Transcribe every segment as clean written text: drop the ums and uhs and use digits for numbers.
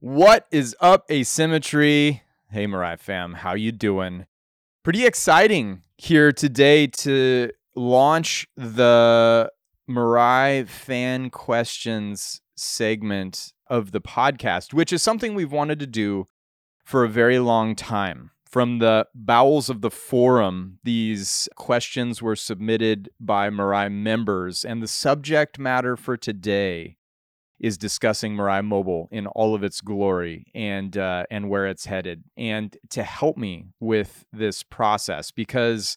What is up, Asymmetry? Hey, Mirai fam, how you doing? Pretty exciting here today to launch the Mirai fan questions segment of the podcast, which is something we've wanted to do for a very long time. From the bowels of the forum, these questions were submitted by Mirai members, and the subject matter for today is discussing Mirai Mobile in all of its glory and where it's headed. And to help me with this process, because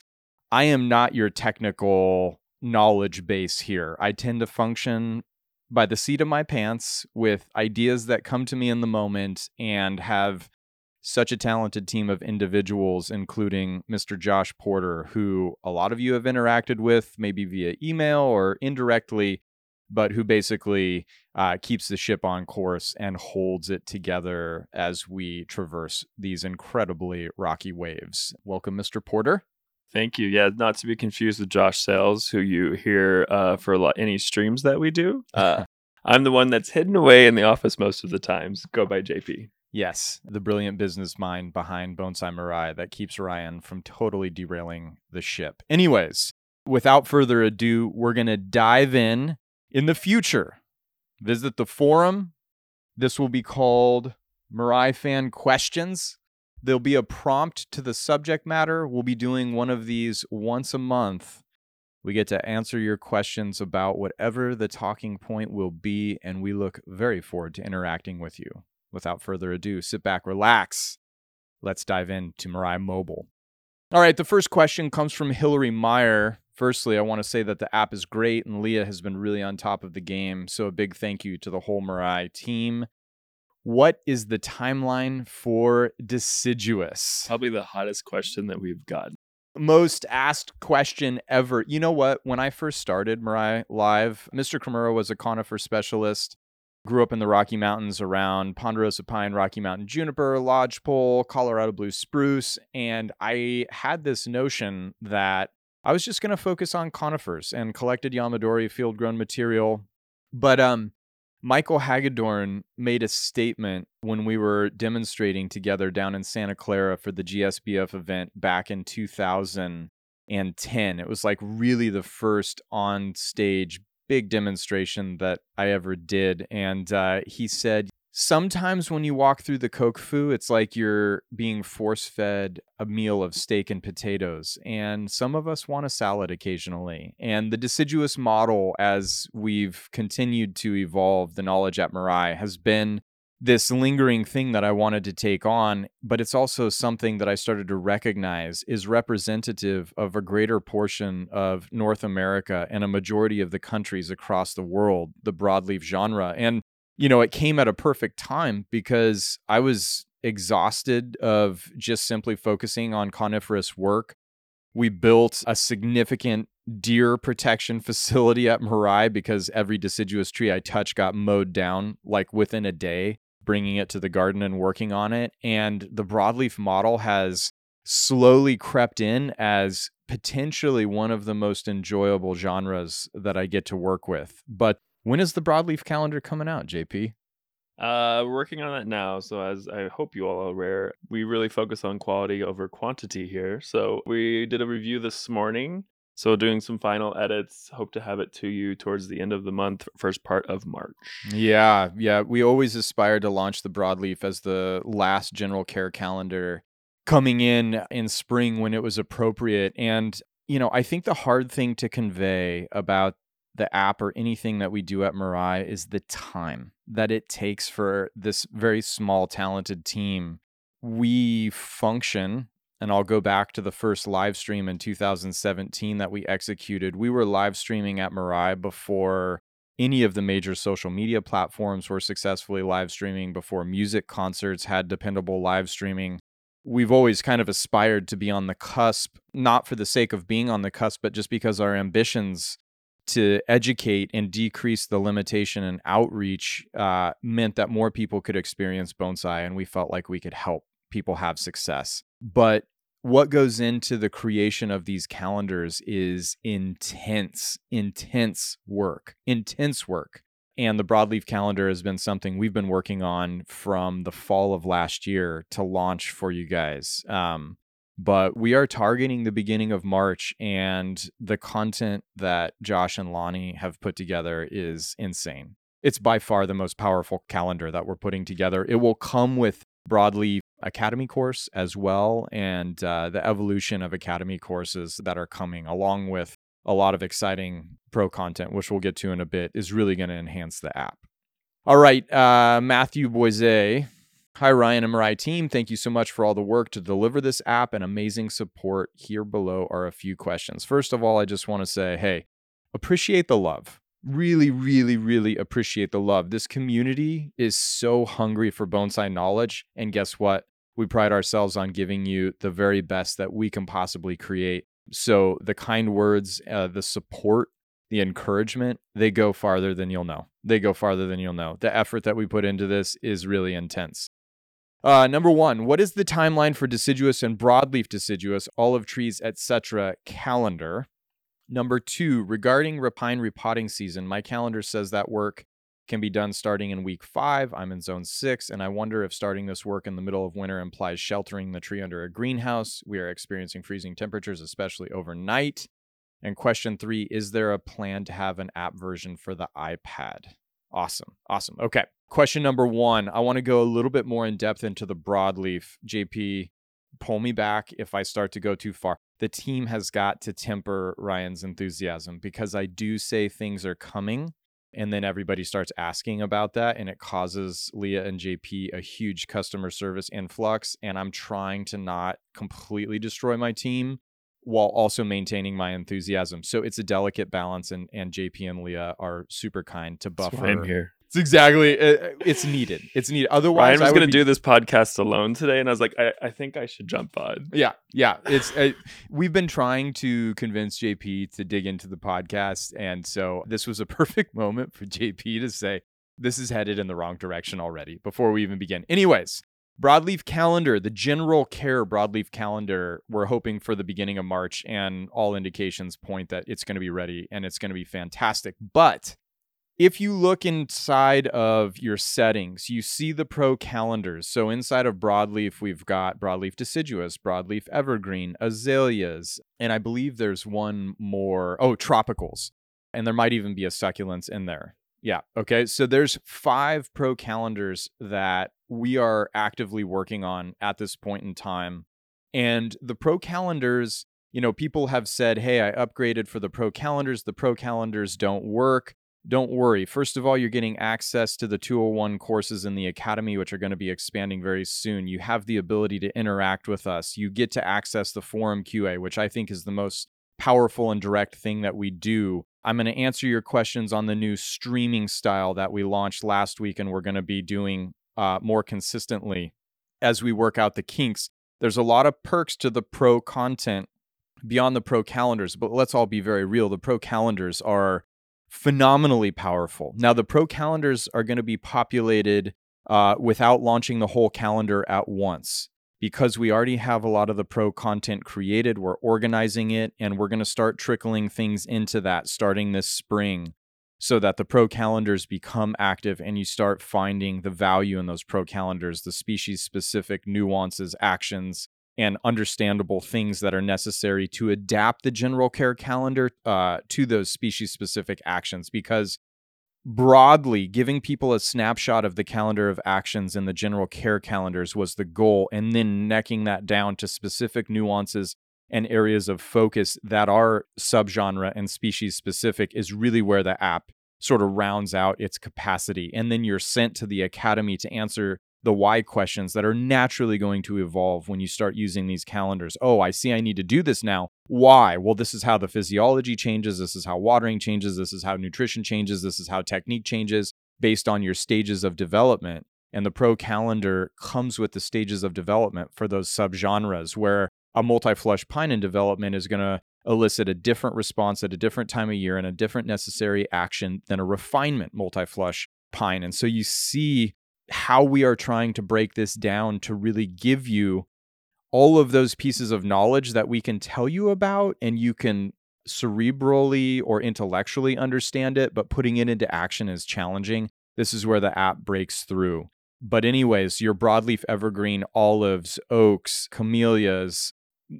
I am not your technical knowledge base here. I tend to function by the seat of my pants with ideas that come to me in the moment, and have such a talented team of individuals, including Mr. Josh Porter, who a lot of you have interacted with, maybe via email or indirectly, but who basically keeps the ship on course and holds it together as we traverse these incredibly rocky waves. Welcome, Mr. Porter. Thank you. Yeah, not to be confused with Josh Sales, who you hear for any streams that we do. I'm the one that's hidden away in the office most of the times. Go by JP. Yes, the brilliant business mind behind Bonsai Mirai that keeps Ryan from totally derailing the ship. Anyways, without further ado, we're going to dive in. In the future, visit the forum. This will be called Mirai Fan Questions. There'll be a prompt to the subject matter. We'll be doing one of these once a month. We get to answer your questions about whatever the talking point will be, and we look very forward to interacting with you. Without further ado, sit back, relax. Let's dive into Mirai Mobile. All right, the first question comes from Hilary Meyer. Firstly, I want to say that the app is great, and Leah has been really on top of the game, so a big thank you to the whole Mirai team. What is the timeline for Deciduous? Probably the hottest question that we've gotten. Most asked question ever. You know what? When I first started Mirai Live, Mr. Kimura was a conifer specialist, grew up in the Rocky Mountains around Ponderosa Pine, Rocky Mountain Juniper, Lodgepole, Colorado Blue Spruce, and I had this notion that I was just going to focus on conifers and collected Yamadori field-grown material. But Michael Hagedorn made a statement when we were demonstrating together down in Santa Clara for the GSBF event back in 2010. It was like really the first on-stage big demonstration that I ever did. And he said, sometimes when you walk through the Kokfu, it's like you're being force-fed a meal of steak and potatoes, and some of us want a salad occasionally. And the deciduous model, as we've continued to evolve the knowledge at Mirai, has been this lingering thing that I wanted to take on, but it's also something that I started to recognize is representative of a greater portion of North America and a majority of the countries across the world, the broadleaf genre. And you know, it came at a perfect time because I was exhausted of just simply focusing on coniferous work. We built a significant deer protection facility at Mirai because every deciduous tree I touched got mowed down like within a day, bringing it to the garden and working on it. And the broadleaf model has slowly crept in as potentially one of the most enjoyable genres that I get to work with. But when is the broadleaf calendar coming out, JP? We're working on that now. So as I hope you all are aware, we really focus on quality over quantity here. So we did a review this morning. So doing some final edits. Hope to have it to you towards the end of the month, first part of March. Yeah. We always aspired to launch the broadleaf as the last general care calendar coming in spring when it was appropriate. And, you know, I think the hard thing to convey about the app or anything that we do at Mirai is the time that it takes for this very small, talented team. We function, and I'll go back to the first live stream in 2017 that we executed. We were live streaming at Mirai before any of the major social media platforms were successfully live streaming, before music concerts had dependable live streaming. We've always kind of aspired to be on the cusp, not for the sake of being on the cusp, but just because our ambitions to educate and decrease the limitation and outreach meant that more people could experience bonsai, and we felt like we could help people have success. But what goes into the creation of these calendars is intense work. And the broadleaf calendar has been something we've been working on from the fall of last year to launch for you guys. But we are targeting the beginning of March, and the content that Josh and Lonnie have put together is insane. It's by far the most powerful calendar that we're putting together. It will come with broadleaf Academy course as well, and the evolution of Academy courses that are coming, along with a lot of exciting pro content, which we'll get to in a bit, is really going to enhance the app. All right, Matthew Boise. Hi, Ryan and Mirai team. Thank you so much for all the work to deliver this app and amazing support. Here below are a few questions. First of all, I just want to say, hey, appreciate the love. Really, really, really appreciate the love. This community is so hungry for bonsai knowledge. And guess what? We pride ourselves on giving you the very best that we can possibly create. So the kind words, the support, the encouragement, they go farther than you'll know. The effort that we put into this is really intense. Number one, what is the timeline for deciduous and broadleaf deciduous, olive trees, etc. calendar? Number two, regarding rapine repotting season, my calendar says that work can be done starting in week 5. I'm in zone 6, and I wonder if starting this work in the middle of winter implies sheltering the tree under a greenhouse. We are experiencing freezing temperatures, especially overnight. And question 3, is there a plan to have an app version for the iPad? Awesome. Okay. Question number 1, I want to go a little bit more in depth into the broadleaf. JP, pull me back if I start to go too far. The team has got to temper Ryan's enthusiasm, because I do say things are coming, and then everybody starts asking about that, and it causes Leah and JP a huge customer service influx. And I'm trying to not completely destroy my team while also maintaining my enthusiasm. So it's a delicate balance, and JP and Leah are super kind to buffer. That's why I'm here. It's exactly, it's needed. Otherwise, Ryan was going to do this podcast alone today, and I was like, I think I should jump on. Yeah. We've been trying to convince JP to dig into the podcast, and so this was a perfect moment for JP to say, this is headed in the wrong direction already, before we even begin. Anyways, broadleaf calendar, the general care broadleaf calendar, we're hoping for the beginning of March, and all indications point that it's going to be ready, and it's going to be fantastic. But if you look inside of your settings, you see the pro calendars. So inside of broadleaf, we've got broadleaf deciduous, broadleaf evergreen, azaleas, and I believe there's one more. Oh, tropicals. And there might even be a succulents in there. Yeah. Okay. So there's 5 pro calendars that we are actively working on at this point in time. And the pro calendars, you know, people have said, hey, I upgraded for the pro calendars. The pro calendars don't work. Don't worry. First of all, you're getting access to the 201 courses in the Academy, which are going to be expanding very soon. You have the ability to interact with us. You get to access the forum QA, which I think is the most powerful and direct thing that we do. I'm going to answer your questions on the new streaming style that we launched last week, and we're going to be doing more consistently as we work out the kinks. There's a lot of perks to the pro content beyond the pro calendars, but let's all be very real. The pro calendars are phenomenally powerful. Now, the pro calendars are going to be populated without launching the whole calendar at once, because we already have a lot of the pro content created. We're organizing it, and we're going to start trickling things into that starting this spring, so that the pro calendars become active and you start finding the value in those pro calendars, the species-specific nuances, actions, and understandable things that are necessary to adapt the general care calendar to those species-specific actions. Because broadly, giving people a snapshot of the calendar of actions in the general care calendars was the goal, and then necking that down to specific nuances and areas of focus that are subgenre and species-specific is really where the app sort of rounds out its capacity. And then you're sent to the Academy to answer the why questions that are naturally going to evolve when you start using these calendars. Oh, I see I need to do this now. Why? Well, this is how the physiology changes. This is how watering changes. This is how nutrition changes. This is how technique changes based on your stages of development. And the pro calendar comes with the stages of development for those subgenres, where a multi-flush pine in development is going to elicit a different response at a different time of year and a different necessary action than a refinement multi-flush pine. And so you see how we are trying to break this down to really give you all of those pieces of knowledge that we can tell you about, and you can cerebrally or intellectually understand it, but putting it into action is challenging. This is where the app breaks through. But anyways, your broadleaf evergreen, olives, oaks, camellias,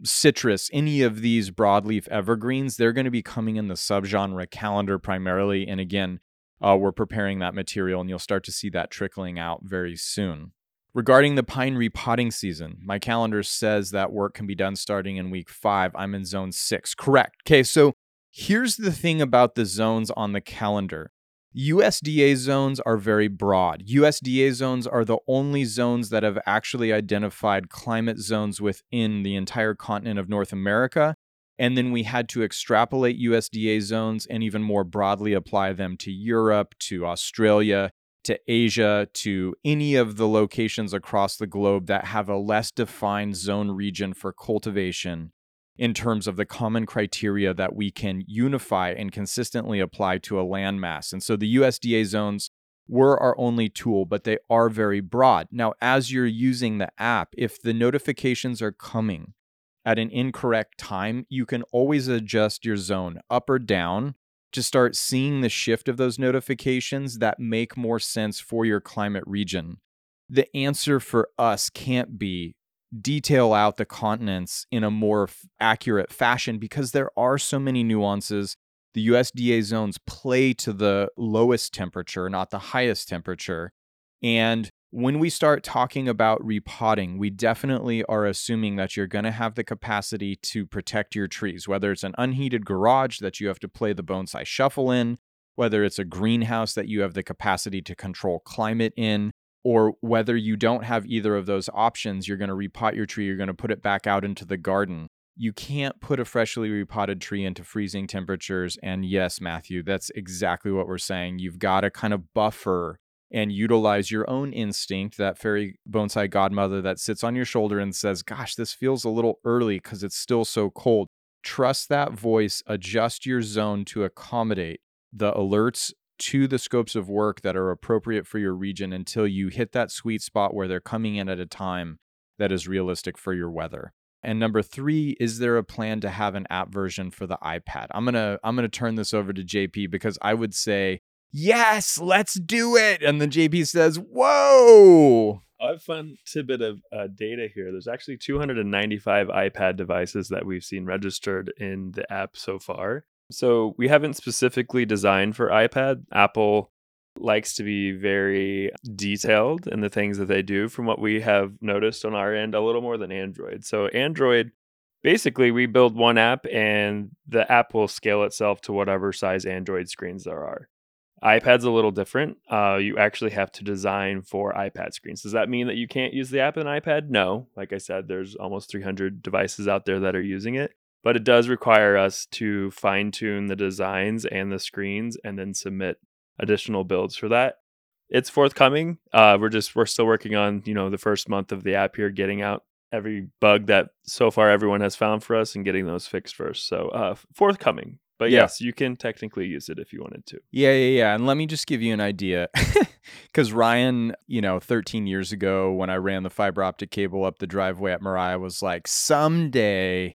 citrus, any of these broadleaf evergreens, they're going to be coming in the subgenre calendar primarily. And again, we're preparing that material, and you'll start to see that trickling out very soon. Regarding the pine repotting season, my calendar says that work can be done starting in week 5. I'm in zone 6. Correct. Okay, so here's the thing about the zones on the calendar. USDA zones are very broad. USDA zones are the only zones that have actually identified climate zones within the entire continent of North America. And then we had to extrapolate USDA zones and even more broadly apply them to Europe, to Australia, to Asia, to any of the locations across the globe that have a less defined zone region for cultivation in terms of the common criteria that we can unify and consistently apply to a landmass. And so the USDA zones were our only tool, but they are very broad. Now, as you're using the app, if the notifications are coming at an incorrect time, you can always adjust your zone up or down to start seeing the shift of those notifications that make more sense for your climate region. The answer for us can't be detail out the continents in a more accurate fashion because there are so many nuances. The USDA zones play to the lowest temperature, not the highest temperature. And when we start talking about repotting, we definitely are assuming that you're going to have the capacity to protect your trees, whether it's an unheated garage that you have to play the bonsai shuffle in, whether it's a greenhouse that you have the capacity to control climate in, or whether you don't have either of those options, you're going to repot your tree, you're going to put it back out into the garden. You can't put a freshly repotted tree into freezing temperatures. And yes, Matthew, that's exactly what we're saying. You've got to kind of buffer and utilize your own instinct, that fairy bonsai godmother that sits on your shoulder and says, gosh, this feels a little early because it's still so cold. Trust that voice, adjust your zone to accommodate the alerts to the scopes of work that are appropriate for your region until you hit that sweet spot where they're coming in at a time that is realistic for your weather. And number 3, is there a plan to have an app version for the iPad? I'm gonna turn this over to JP because I would say, yes, let's do it. And then JP says, whoa. I have fun tidbit of data here. There's actually 295 iPad devices that we've seen registered in the app so far. So we haven't specifically designed for iPad. Apple likes to be very detailed in the things that they do from what we have noticed on our end, a little more than Android. So Android, basically we build one app and the app will scale itself to whatever size Android screens there are. iPad's a little different. You actually have to design for iPad screens. Does that mean that you can't use the app on an iPad? No. Like I said, there's almost 300 devices out there that are using it. But it does require us to fine-tune the designs and the screens and then submit additional builds for that. It's forthcoming. We're still working on, the first month of the app here, getting out every bug that so far everyone has found for us and getting those fixed first. So forthcoming. But yes, you can technically use it if you wanted to. Yeah. And let me just give you an idea. Because Ryan, 13 years ago when I ran the fiber optic cable up the driveway at Mirai, was like, someday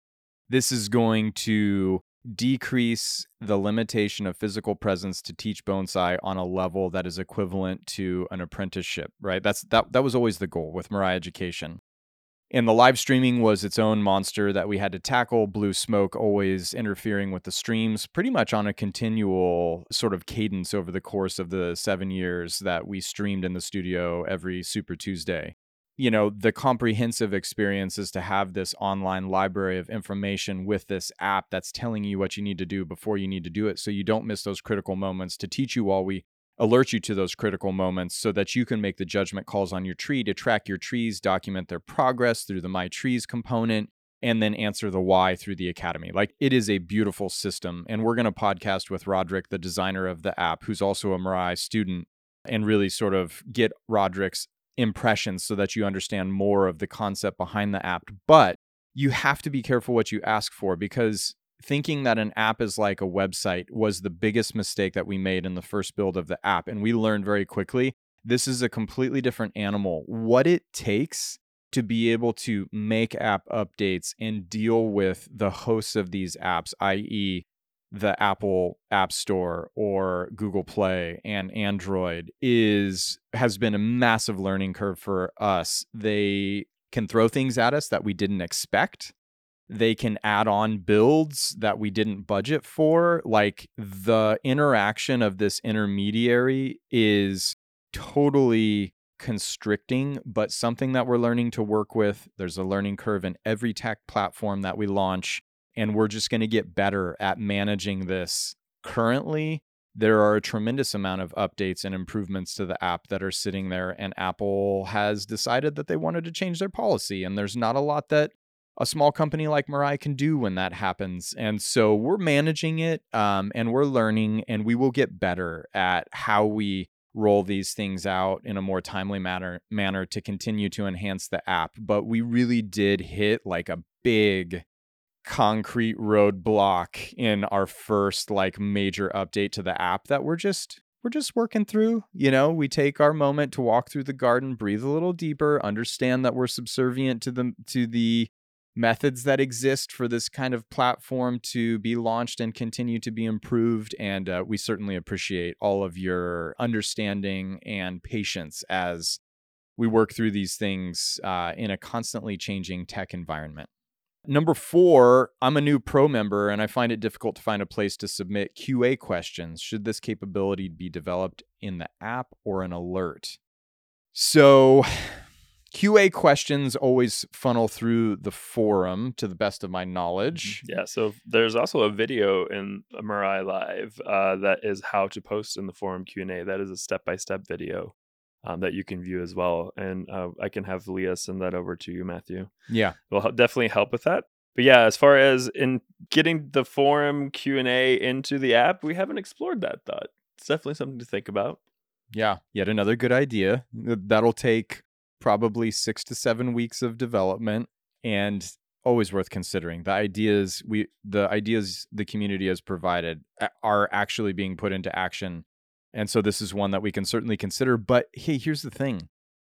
this is going to decrease the limitation of physical presence to teach bonsai on a level that is equivalent to an apprenticeship, right? That was always the goal with Mirai Education. And the live streaming was its own monster that we had to tackle. Blue smoke always interfering with the streams, pretty much on a continual sort of cadence over the course of the 7 years that we streamed in the studio every Super Tuesday. The comprehensive experience is to have this online library of information with this app that's telling you what you need to do before you need to do it, so you don't miss those critical moments, to teach you while we alert you to those critical moments so that you can make the judgment calls on your tree, to track your trees, document their progress through the My Trees component, and then answer the why through the Academy. It is a beautiful system. And we're going to podcast with Roderick, the designer of the app, who's also a Mirai student, and really sort of get Roderick's impressions so that you understand more of the concept behind the app. But you have to be careful what you ask for, because thinking that an app is like a website was the biggest mistake that we made in the first build of the app. And we learned very quickly, this is a completely different animal. What it takes to be able to make app updates and deal with the hosts of these apps, i.e. the Apple App Store or Google Play and Android has been a massive learning curve for us. They can throw things at us that we didn't expect. They can add on builds that we didn't budget for. Like, the interaction of this intermediary is totally constricting, but something that we're learning to work with. There's a learning curve in every tech platform that we launch, and we're just going to get better at managing this. Currently, there are a tremendous amount of updates and improvements to the app that are sitting there, and Apple has decided that they wanted to change their policy, and there's not a lot that a small company like Mirai can do when that happens. And so we're managing it, and we're learning, and we will get better at how we roll these things out in a more timely manner to continue to enhance the app. But we really did hit like a big concrete roadblock in our first like major update to the app that we're just working through. You know, we take our moment to walk through the garden, breathe a little deeper, understand that we're subservient to the methods that exist for this kind of platform to be launched and continue to be improved. And we certainly appreciate all of your understanding and patience as we work through these things in a constantly changing tech environment. Number 4, I'm a new pro member and I find it difficult to find a place to submit QA questions. Should this capability be developed in the app or an alert? So QA questions always funnel through the forum, to the best of my knowledge. Yeah, so there's also a video in Mirai Live that is how to post in the forum Q&A. That is a step-by-step video that you can view as well. And I can have Leah send that over to you, Matthew. Yeah. We'll definitely help with that. But yeah, as far as in getting the forum Q&A into the app, we haven't explored that thought. It's definitely something to think about. Yeah, yet another good idea. That'll take probably 6 to 7 weeks of development, and always worth considering. The ideas the community has provided are actually being put into action. And so this is one that we can certainly consider. But hey, here's the thing.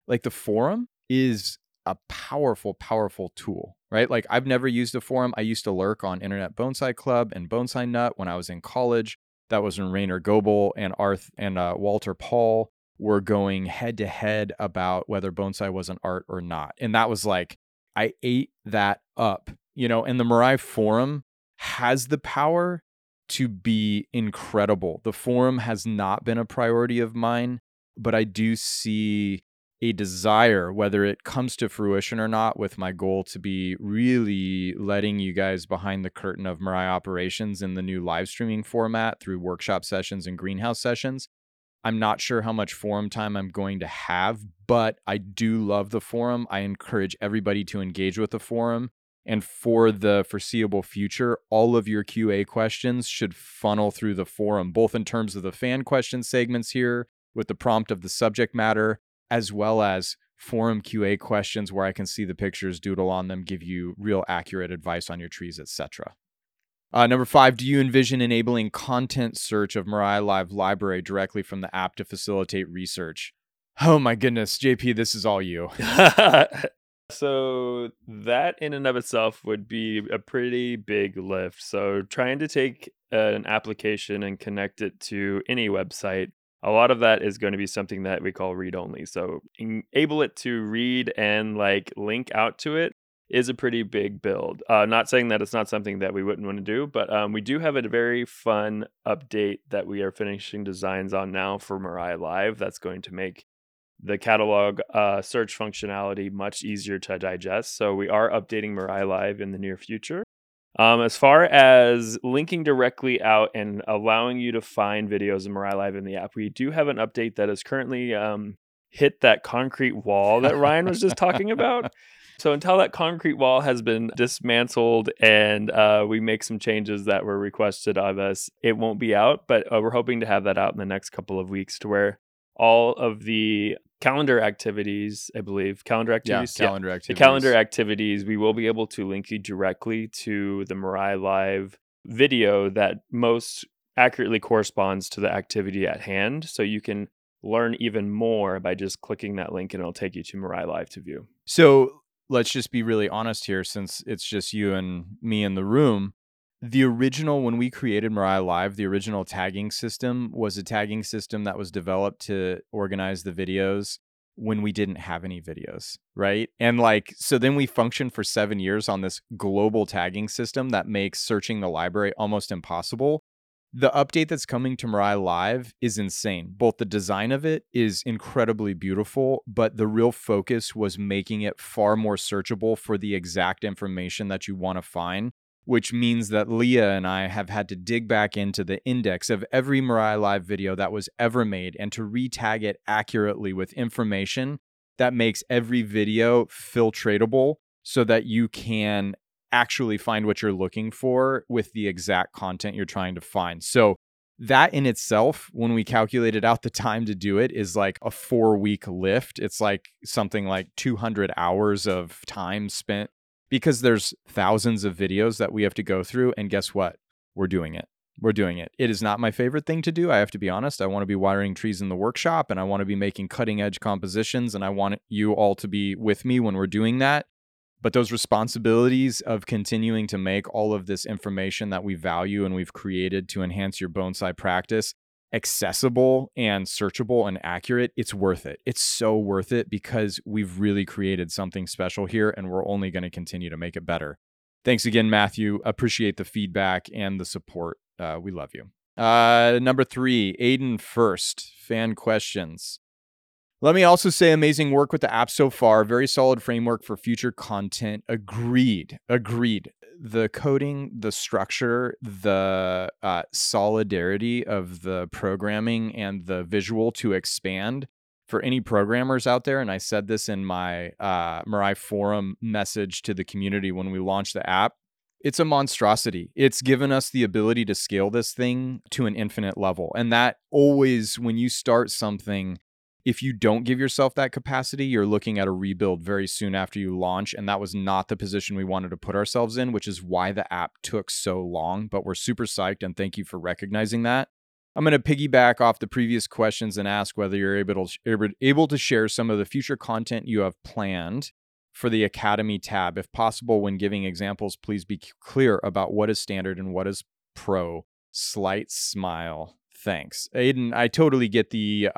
Like, the forum is a powerful, powerful tool, right? Like, I've never used a forum. I used to lurk on Internet Bonsai Club and Bonsai Nut when I was in college. That was when Rainer Goebel and Arth and Walter Paul were going head-to-head about whether bonsai was an art or not. And that was like, I ate that up, you know, and the Mirai Forum has the power to be incredible. The forum has not been a priority of mine, but I do see a desire, whether it comes to fruition or not, with my goal to be really letting you guys behind the curtain of Mirai operations in the new live streaming format through workshop sessions and greenhouse sessions. I'm not sure how much forum time I'm going to have, but I do love the forum. I encourage everybody to engage with the forum. And for the foreseeable future, all of your QA questions should funnel through the forum, both in terms of the fan question segments here with the prompt of the subject matter, as well as forum QA questions where I can see the pictures, doodle on them, give you real accurate advice on your trees, etc. Number 5, do you envision enabling content search of Mirai Live library directly from the app to facilitate research? Oh my goodness, JP, this is all you. So that in and of itself would be a pretty big lift. So trying to take an application and connect it to any website, a lot of that is going to be something that we call read-only. So enable it to read and like link out to it is a pretty big build. Not saying that it's not something that we wouldn't want to do, but we do have a very fun update that we are finishing designs on now for Mirai Live that's going to make the catalog search functionality much easier to digest. So we are updating Mirai Live in the near future. As far as linking directly out and allowing you to find videos in Mirai Live in the app, we do have an update that is currently hit that concrete wall that Ryan was just talking about. So until that concrete wall has been dismantled and we make some changes that were requested of us, it won't be out. But we're hoping to have that out in the next couple of weeks to where all of the calendar activities, I believe, the calendar activities, we will be able to link you directly to the Mirai Live video that most accurately corresponds to the activity at hand. So you can learn even more by just clicking that link and it'll take you to Mirai Live to view. So let's just be really honest here, since it's just you and me in the room. The original, when we created Mirai Live, the original tagging system was a tagging system that was developed to organize the videos when we didn't have any videos, right? And like, so then we functioned for 7 years on this global tagging system that makes searching the library almost impossible. The update that's coming to Mirai Live is insane. Both the design of it is incredibly beautiful, but the real focus was making it far more searchable for the exact information that you want to find, which means that Leah and I have had to dig back into the index of every Mirai Live video that was ever made and to re-tag it accurately with information that makes every video filtratable so that you can actually find what you're looking for with the exact content you're trying to find. So that in itself, when we calculated out the time to do it, is like a 4-week lift. It's like something like 200 hours of time spent because there's thousands of videos that we have to go through. And guess what? We're doing it. It is not my favorite thing to do. I have to be honest. I want to be watering trees in the workshop, and I want to be making cutting edge compositions, and I want you all to be with me when we're doing that. But those responsibilities of continuing to make all of this information that we value and we've created to enhance your bonsai practice accessible and searchable and accurate, it's worth it. It's so worth it because we've really created something special here, and we're only going to continue to make it better. Thanks again, Matthew. Appreciate the feedback and the support. We love you. Number three, Aiden First, fan questions. Let me also say, amazing work with the app so far. Very solid framework for future content. Agreed. The coding, the structure, the solidarity of the programming and the visual to expand. For any programmers out there, and I said this in my Mirai Forum message to the community when we launched the app, it's a monstrosity. It's given us the ability to scale this thing to an infinite level. And that always, when you start something, if you don't give yourself that capacity, you're looking at a rebuild very soon after you launch. And that was not the position we wanted to put ourselves in, which is why the app took so long. But we're super psyched, and thank you for recognizing that. I'm going to piggyback off the previous questions and ask whether you're able to share some of the future content you have planned for the Academy tab. If possible, when giving examples, please be clear about what is standard and what is pro. Slight smile. Thanks, Aiden. I totally get the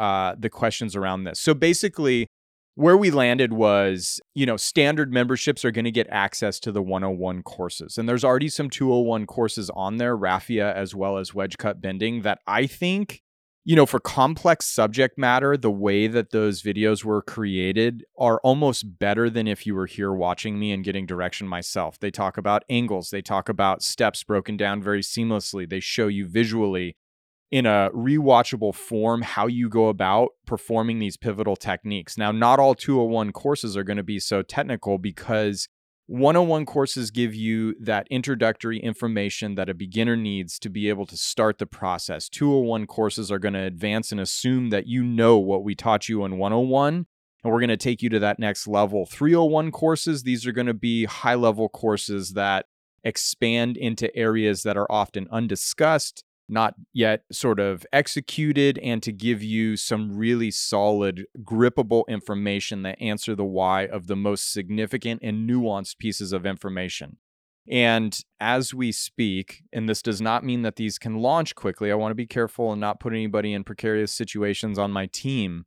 questions around this. So basically, where we landed was, standard memberships are going to get access to the 101 courses. And there's already some 201 courses on there, raffia as well as wedge cut bending, that I think, for complex subject matter, the way that those videos were created are almost better than if you were here watching me and getting direction myself. They talk about angles. They talk about steps broken down very seamlessly. They show you visually, in a rewatchable form, how you go about performing these pivotal techniques. Now, not all 201 courses are going to be so technical, because 101 courses give you that introductory information that a beginner needs to be able to start the process. 201 courses are going to advance and assume that you know what we taught you in 101, and we're going to take you to that next level. 301 courses, these are going to be high-level courses that expand into areas that are often undiscussed, not yet sort of executed, and to give you some really solid, grippable information that answer the why of the most significant and nuanced pieces of information. And as we speak, and this does not mean that these can launch quickly, I want to be careful and not put anybody in precarious situations on my team.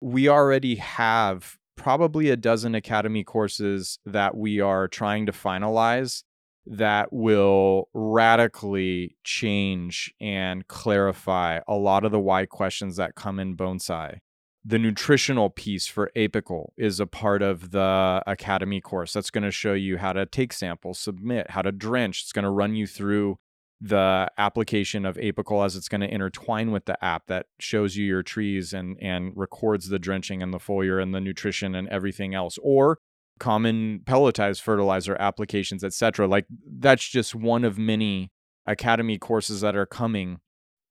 We already have probably a dozen Academy courses that we are trying to finalize that will radically change and clarify a lot of the why questions that come in bonsai. The nutritional piece for Apical is a part of the Academy course. That's going to show you how to take samples, submit, how to drench. It's going to run you through the application of Apical as it's going to intertwine with the app, that shows you your trees and records the drenching and the foliar and the nutrition and everything else. Or common pelletized fertilizer applications, etc. Like, that's just one of many Academy courses that are coming.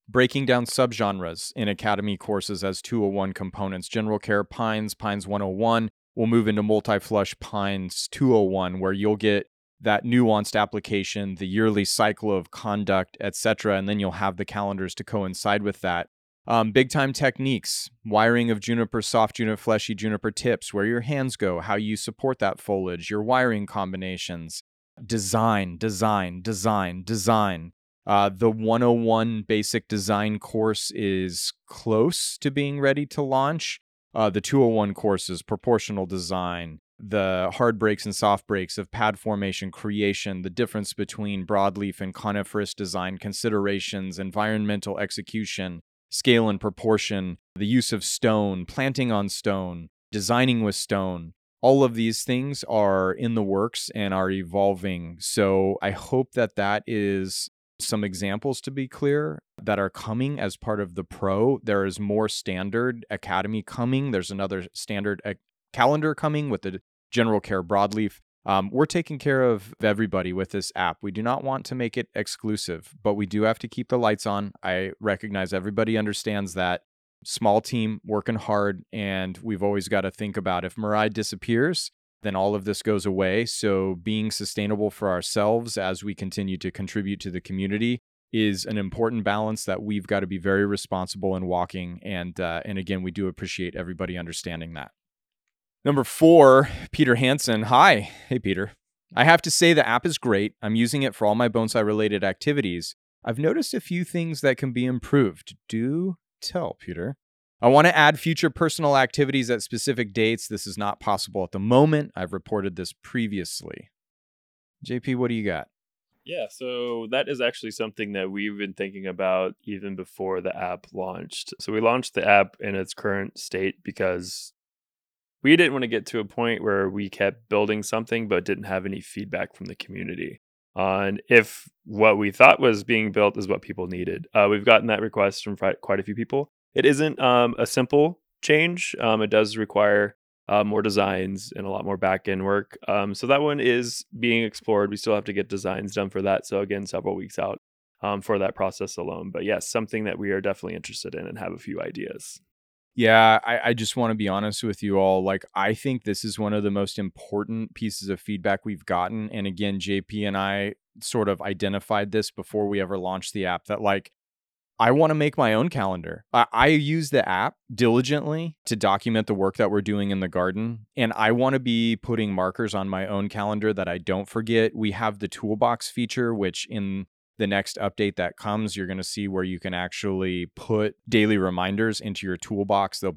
Breaking down subgenres in Academy courses as 201 components. General care pines, pines 101. We'll move into multi-flush pines 201, where you'll get that nuanced application, the yearly cycle of conduct, etc. And then you'll have the calendars to coincide with that. Big time techniques, wiring of juniper, soft juniper, fleshy juniper tips, where your hands go, how you support that foliage, your wiring combinations, design. The 101 basic design course is close to being ready to launch. The 201 courses, proportional design, the hard breaks and soft breaks of pad formation creation, the difference between broadleaf and coniferous design considerations, environmental execution, scale and proportion, the use of stone, planting on stone, designing with stone. All of these things are in the works and are evolving. So I hope that that is some examples, to be clear, that are coming as part of the pro. There is more standard academy coming. There's another standard calendar coming with the general care broadleaf. We're taking care of everybody with this app. We do not want to make it exclusive, but we do have to keep the lights on. I recognize everybody understands that. Small team working hard, and we've always got to think about if Mirai disappears, then all of this goes away. So being sustainable for ourselves as we continue to contribute to the community is an important balance that we've got to be very responsible in walking. And again, we do appreciate everybody understanding that. Number 4, Peter Hansen. Hi. Hey, Peter. I have to say the app is great. I'm using it for all my bonsai-related activities. I've noticed a few things that can be improved. Do tell, Peter. I want to add future personal activities at specific dates. This is not possible at the moment. I've reported this previously. JP, what do you got? Yeah, so that is actually something that we've been thinking about even before the app launched. So we launched the app in its current state because we didn't want to get to a point where we kept building something but didn't have any feedback from the community on if what we thought was being built is what people needed. We've gotten that request from quite a few people. It isn't a simple change. It does require more designs and a lot more back-end work. So that one is being explored. We still have to get designs done for that. So again, several weeks out for that process alone. But yes, something that we are definitely interested in and have a few ideas. Yeah, I just want to be honest with you all. Like, I think this is one of the most important pieces of feedback we've gotten. And again, JP and I sort of identified this before we ever launched the app that, like, I want to make my own calendar. I use the app diligently to document the work that we're doing in the garden. And I want to be putting markers on my own calendar that I don't forget. We have the toolbox feature, which in the next update that comes, you're going to see where you can actually put daily reminders into your toolbox. They'll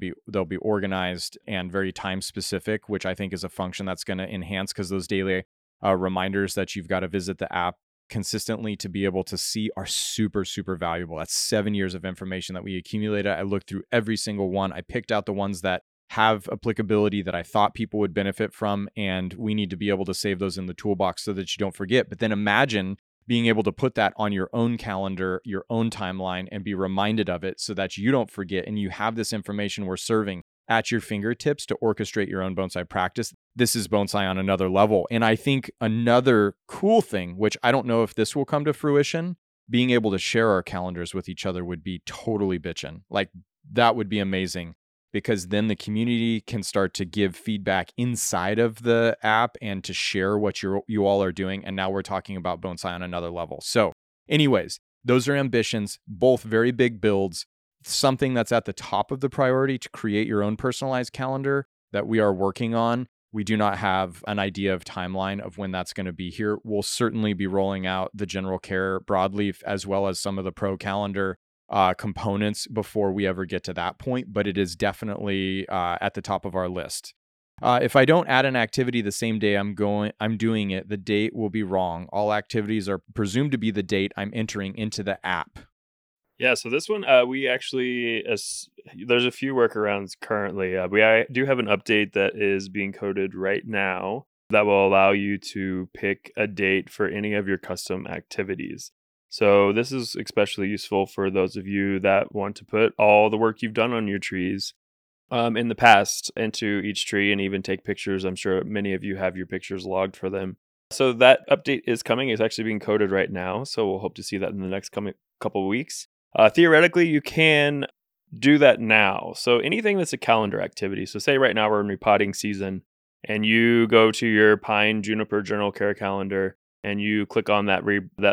be organized and very time specific, which I think is a function that's going to enhance, because those daily reminders that you've got to visit the app consistently to be able to see are super, super valuable. That's 7 years of information that we accumulated. I looked through every single one. I picked out the ones that have applicability that I thought people would benefit from, and we need to be able to save those in the toolbox so that you don't forget. But then imagine being able to put that on your own calendar, your own timeline, and be reminded of it so that you don't forget and you have this information we're serving at your fingertips to orchestrate your own bonsai practice. This is bonsai on another level. And I think another cool thing, which I don't know if this will come to fruition, being able to share our calendars with each other would be totally bitchin'. Like, that would be amazing, because then the community can start to give feedback inside of the app and to share what you all are doing. And now we're talking about bonsai on another level. So anyways, those are ambitions, both very big builds. Something that's at the top of the priority to create your own personalized calendar that we are working on. We do not have an idea of timeline of when that's going to be here. We'll certainly be rolling out the general care broadleaf as well as some of the pro calendar components before we ever get to that point, but it is definitely at the top of our list. If I don't add an activity the same day I'm doing it, the date will be wrong. All activities are presumed to be the date I'm entering into the app. Yeah, so this one, we actually, there's a few workarounds currently. I do have an update that is being coded right now that will allow you to pick a date for any of your custom activities. So this is especially useful for those of you that want to put all the work you've done on your trees in the past into each tree and even take pictures. I'm sure many of you have your pictures logged for them. So that update is coming. It's actually being coded right now. So we'll hope to see that in the next couple of weeks. Theoretically, you can do that now. So anything that's a calendar activity. So say right now we're in repotting season and you go to your pine juniper general care calendar and you click on that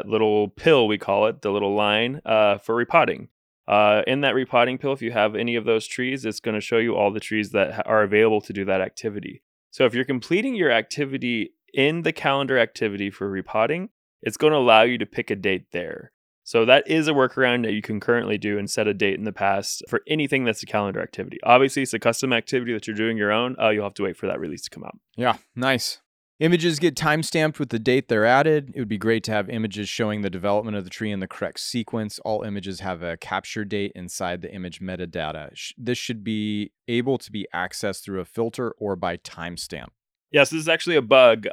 little pill, we call it, the little line for repotting. In that repotting pill, if you have any of those trees, it's going to show you all the trees that are available to do that activity. So if you're completing your activity in the calendar activity for repotting, it's going to allow you to pick a date there. So that is a workaround that you can currently do and set a date in the past for anything that's a calendar activity. Obviously, it's a custom activity that you're doing your own. You'll have to wait for that release to come out. Yeah, nice. Images get timestamped with the date they're added. It would be great to have images showing the development of the tree in the correct sequence. All images have a capture date inside the image metadata. This should be able to be accessed through a filter or by timestamp. Yes, this is actually a bug.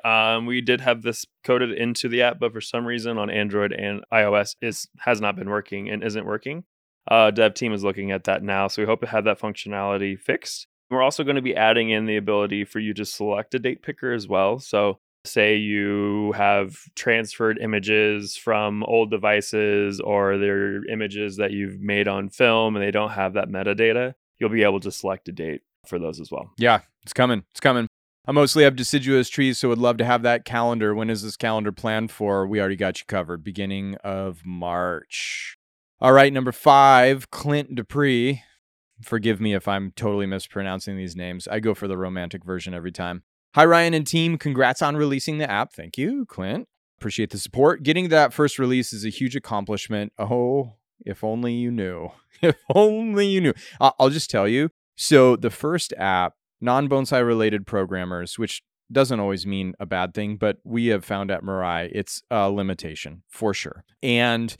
We did have this coded into the app, but for some reason on Android and iOS, it has not been working and isn't working. Dev team is looking at that now, so we hope to have that functionality fixed. We're also going to be adding in the ability for you to select a date picker as well. So say you have transferred images from old devices or they're images that you've made on film and they don't have that metadata, you'll be able to select a date for those as well. Yeah, it's coming. It's coming. I mostly have deciduous trees, so would love to have that calendar. When is this calendar planned for? We already got you covered. Beginning of March. All right, number 5, Clint Dupree. Forgive me if I'm totally mispronouncing these names. I go for the romantic version every time. Hi, Ryan and team. Congrats on releasing the app. Thank you, Clint. Appreciate the support. Getting that first release is a huge accomplishment. Oh, if only you knew. If only you knew. I'll just tell you. So the first app, non-bonsai related programmers, which doesn't always mean a bad thing, but we have found at Mirai, it's a limitation for sure. And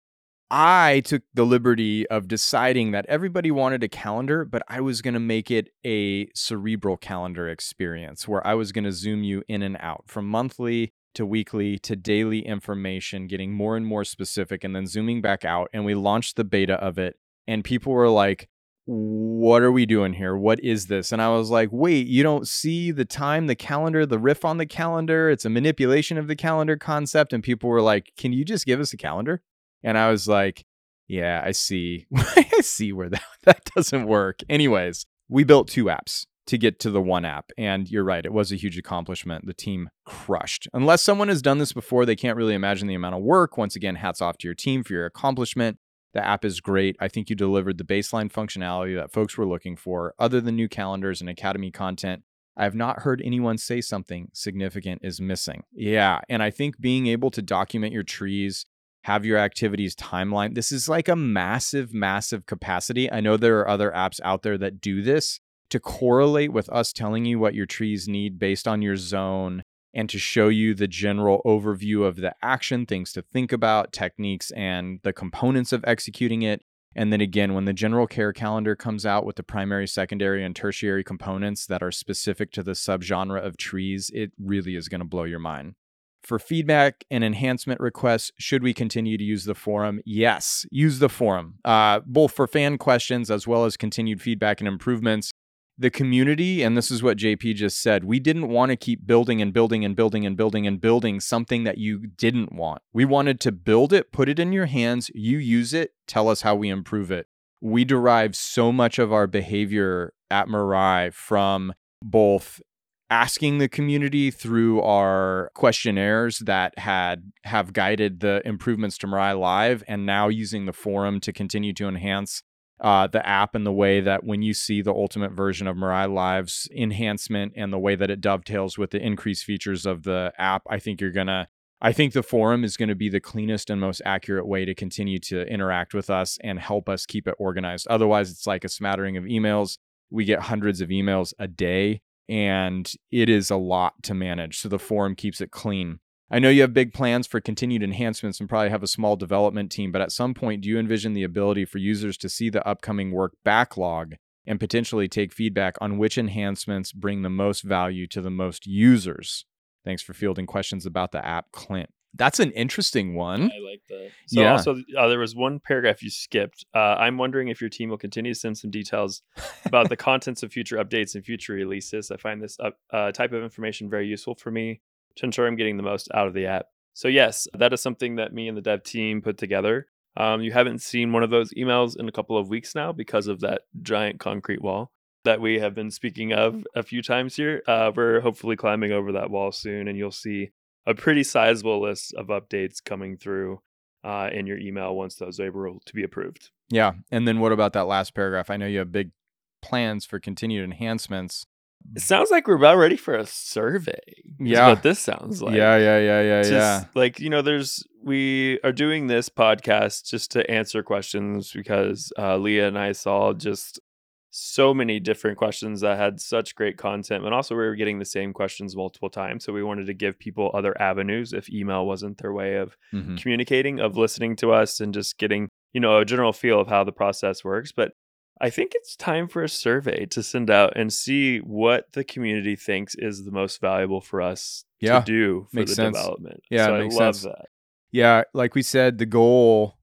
I took the liberty of deciding that everybody wanted a calendar, but I was going to make it a cerebral calendar experience where I was going to zoom you in and out from monthly to weekly to daily information, getting more and more specific and then zooming back out. And we launched the beta of it and people were like, what are we doing here? What is this? And I was like, wait, you don't see the time, the calendar, the riff on the calendar. It's a manipulation of the calendar concept. And people were like, can you just give us a calendar? And I was like, yeah, I see. I see where that doesn't work. Anyways, we built 2 apps to get to the one app. And you're right, it was a huge accomplishment. The team crushed. Unless someone has done this before, they can't really imagine the amount of work. Once again, hats off to your team for your accomplishment. The app is great. I think you delivered the baseline functionality that folks were looking for. Other than new calendars and academy content, I have not heard anyone say something significant is missing. Yeah, and I think being able to document your trees, have your activities timeline. This is like a massive, massive capacity. I know there are other apps out there that do this to correlate with us telling you what your trees need based on your zone and to show you the general overview of the action, things to think about, techniques, and the components of executing it. And then again, when the general care calendar comes out with the primary, secondary, and tertiary components that are specific to the subgenre of trees, it really is going to blow your mind. For feedback and enhancement requests, should we continue to use the forum? Yes, use the forum, both for fan questions as well as continued feedback and improvements. The community, and this is what JP just said, we didn't want to keep building and building and building and building and building something that you didn't want. We wanted to build it, put it in your hands, you use it, tell us how we improve it. We derive so much of our behavior at Mirai from both asking the community through our questionnaires that have guided the improvements to Mirai Live and now using the forum to continue to enhance the app and the way that when you see the ultimate version of Mirai Live's enhancement and the way that it dovetails with the increased features of the app, I think the forum is going to be the cleanest and most accurate way to continue to interact with us and help us keep it organized. Otherwise, it's like a smattering of emails. We get hundreds of emails a day. And it is a lot to manage. So the forum keeps it clean. I know you have big plans for continued enhancements and probably have a small development team, but at some point, do you envision the ability for users to see the upcoming work backlog and potentially take feedback on which enhancements bring the most value to the most users? Thanks for fielding questions about the app, Clint. That's an interesting one. I like that. So yeah. Also, there was one paragraph you skipped. I'm wondering if your team will continue to send some details about the contents of future updates and future releases. I find this type of information very useful for me to ensure I'm getting the most out of the app. So yes, that is something that me and the dev team put together. You haven't seen one of those emails in a couple of weeks now because of that giant concrete wall that we have been speaking of a few times here. We're hopefully climbing over that wall soon, and you'll see a pretty sizable list of updates coming through in your email once those are able to be approved. Yeah. And then what about that last paragraph? I know you have big plans for continued enhancements. It sounds like we're about ready for a survey. Yeah. That's what this sounds like. Yeah. Like, you know, we are doing this podcast just to answer questions because Leah and I saw just so many different questions that had such great content. And also we were getting the same questions multiple times. So we wanted to give people other avenues if email wasn't their way of communicating, of listening to us and just getting, you know, a general feel of how the process works. But I think it's time for a survey to send out and see what the community thinks is the most valuable for us to do for the development. Yeah, so I love that. Yeah, like we said, the goal,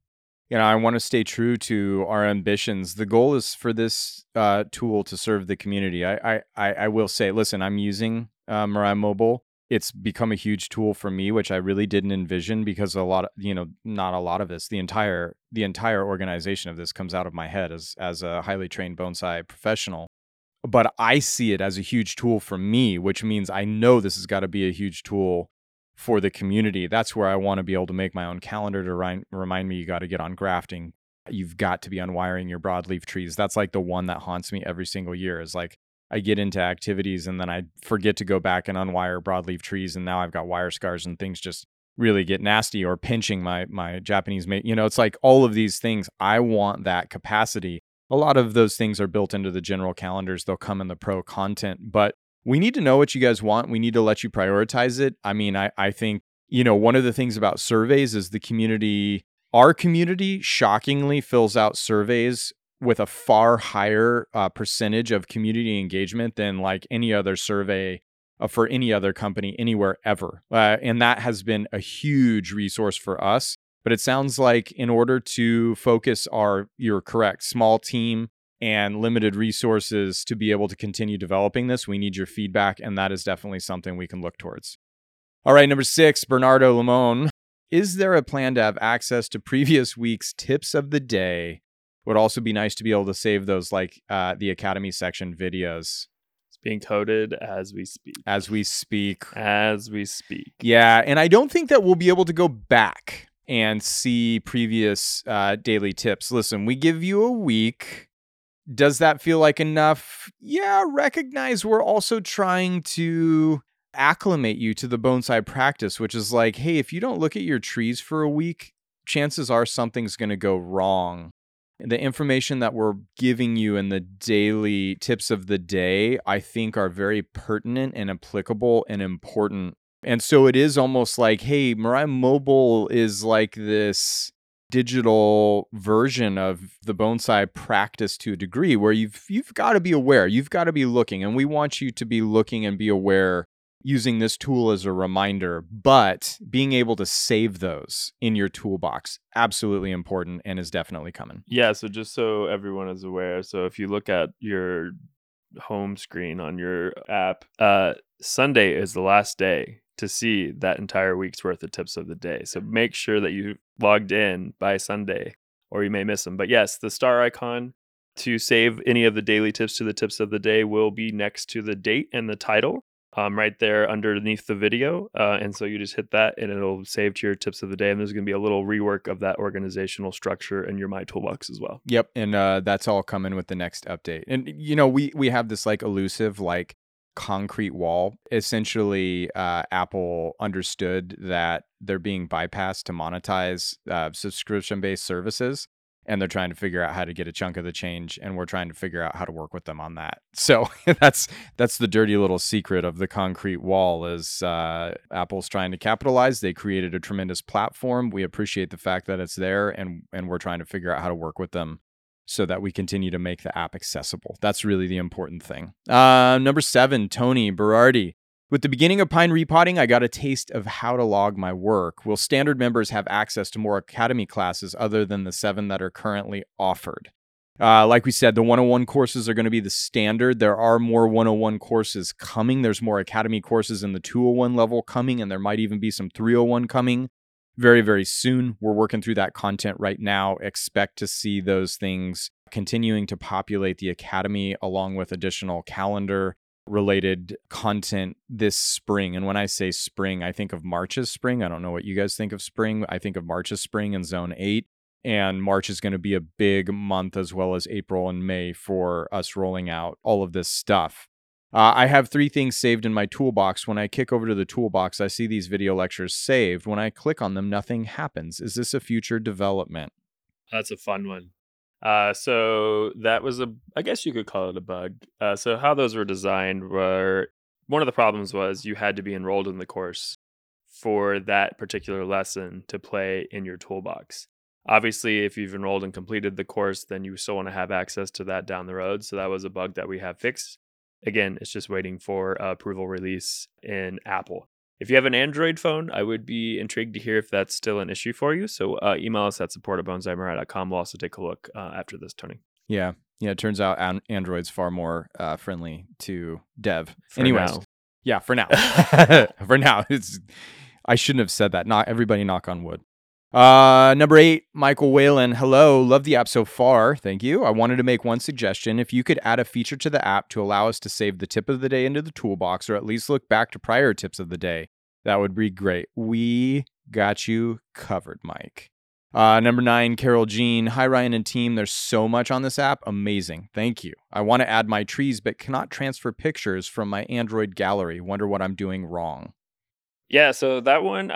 you know, I want to stay true to our ambitions. The goal is for this tool to serve the community. I will say, listen, I'm using Mirai Mobile. It's become a huge tool for me, which I really didn't envision because a lot of, you know, not a lot of this, the entire organization of this comes out of my head as a highly trained bonsai professional. But I see it as a huge tool for me, which means I know this has got to be a huge tool for the community. That's where I want to be able to make my own calendar to remind me you got to get on grafting. You've got to be unwiring your broadleaf trees. That's like the one that haunts me every single year is like, I get into activities and then I forget to go back and unwire broadleaf trees. And now I've got wire scars and things just really get nasty or pinching my Japanese mate. You know, it's like all of these things. I want that capacity. A lot of those things are built into the general calendars. They'll come in the pro content, but we need to know what you guys want. We need to let you prioritize it. I mean, I think, you know, one of the things about surveys is the community, our community shockingly fills out surveys with a far higher percentage of community engagement than like any other survey for any other company anywhere ever. And that has been a huge resource for us. But it sounds like in order to focus you're correct, small team and limited resources to be able to continue developing this, we need your feedback. And that is definitely something we can look towards. All right, number 6, Bernardo Limon. Is there a plan to have access to previous week's tips of the day? Would also be nice to be able to save those like the Academy section videos. It's being coded as we speak. Yeah. And I don't think that we'll be able to go back and see previous daily tips. Listen, we give you a week. Does that feel like enough? Yeah. Recognize we're also trying to acclimate you to the bonsai practice, which is like, hey, if you don't look at your trees for a week, chances are something's going to go wrong. The information that we're giving you in the daily tips of the day, I think are very pertinent and applicable and important. And so it is almost like, hey, Mirai Mobile is like this digital version of the bonsai practice to a degree where you've got to be aware, you've got to be looking, and we want you to be looking and be aware using this tool as a reminder, but being able to save those in your toolbox, absolutely important and is definitely coming. Yeah, so just so everyone is aware, so if you look at your home screen on your app, Sunday is the last day to see that entire week's worth of tips of the day. So make sure that you logged in by Sunday or you may miss them. But yes, the star icon to save any of the daily tips to the tips of the day will be next to the date and the title. Right there underneath the video. And so you just hit that and it'll save to your tips of the day. And there's going to be a little rework of that organizational structure in your My Toolbox as well. Yep. And that's all coming with the next update. And, you know, we have this like elusive, like concrete wall. Essentially, Apple understood that they're being bypassed to monetize subscription-based services. And they're trying to figure out how to get a chunk of the change. And we're trying to figure out how to work with them on that. So that's the dirty little secret of the concrete wall is Apple's trying to capitalize. They created a tremendous platform. We appreciate the fact that it's there. And we're trying to figure out how to work with them so that we continue to make the app accessible. That's really the important thing. Number 7, Tony Berardi. With the beginning of pine repotting, I got a taste of how to log my work. Will standard members have access to more academy classes other than the 7 that are currently offered? Like we said, the 101 courses are going to be the standard. There are more 101 courses coming. There's more academy courses in the 201 level coming, and there might even be some 301 coming very, very soon. We're working through that content right now. Expect to see those things continuing to populate the academy along with additional calendar related content this spring. And when I say spring, I think of March as spring. I don't know what you guys think of spring. I think of March as spring in Zone 8. And March is going to be a big month as well as April and May for us rolling out all of this stuff. I have three things saved in my toolbox. When I kick over to the toolbox, I see these video lectures saved. When I click on them, nothing happens. Is this a future development? That's a fun one. So that was I guess you could call it a bug. So how those were designed were, one of the problems was you had to be enrolled in the course for that particular lesson to play in your toolbox. Obviously, if you've enrolled and completed the course, then you still want to have access to that down the road. So that was a bug that we have fixed. Again, it's just waiting for approval release in Apple. If you have an Android phone, I would be intrigued to hear if that's still an issue for you. So email us at support@bonsaimirai.com. We'll also take a look after this, Tony. Yeah. It turns out Android's far more friendly to dev. For now. For now. I shouldn't have said that. Not everybody, knock on wood. Number 8, Michael Whalen. Hello, love the app so far. Thank you. I wanted to make one suggestion. If you could add a feature to the app to allow us to save the tip of the day into the toolbox, or at least look back to prior tips of the day, that would be great. We got you covered, Mike. Number 9, Carol Jean. Hi, Ryan and team. There's so much on this app. Amazing. Thank you. I want to add my trees, but cannot transfer pictures from my Android gallery. Wonder what I'm doing wrong. Yeah, so that one,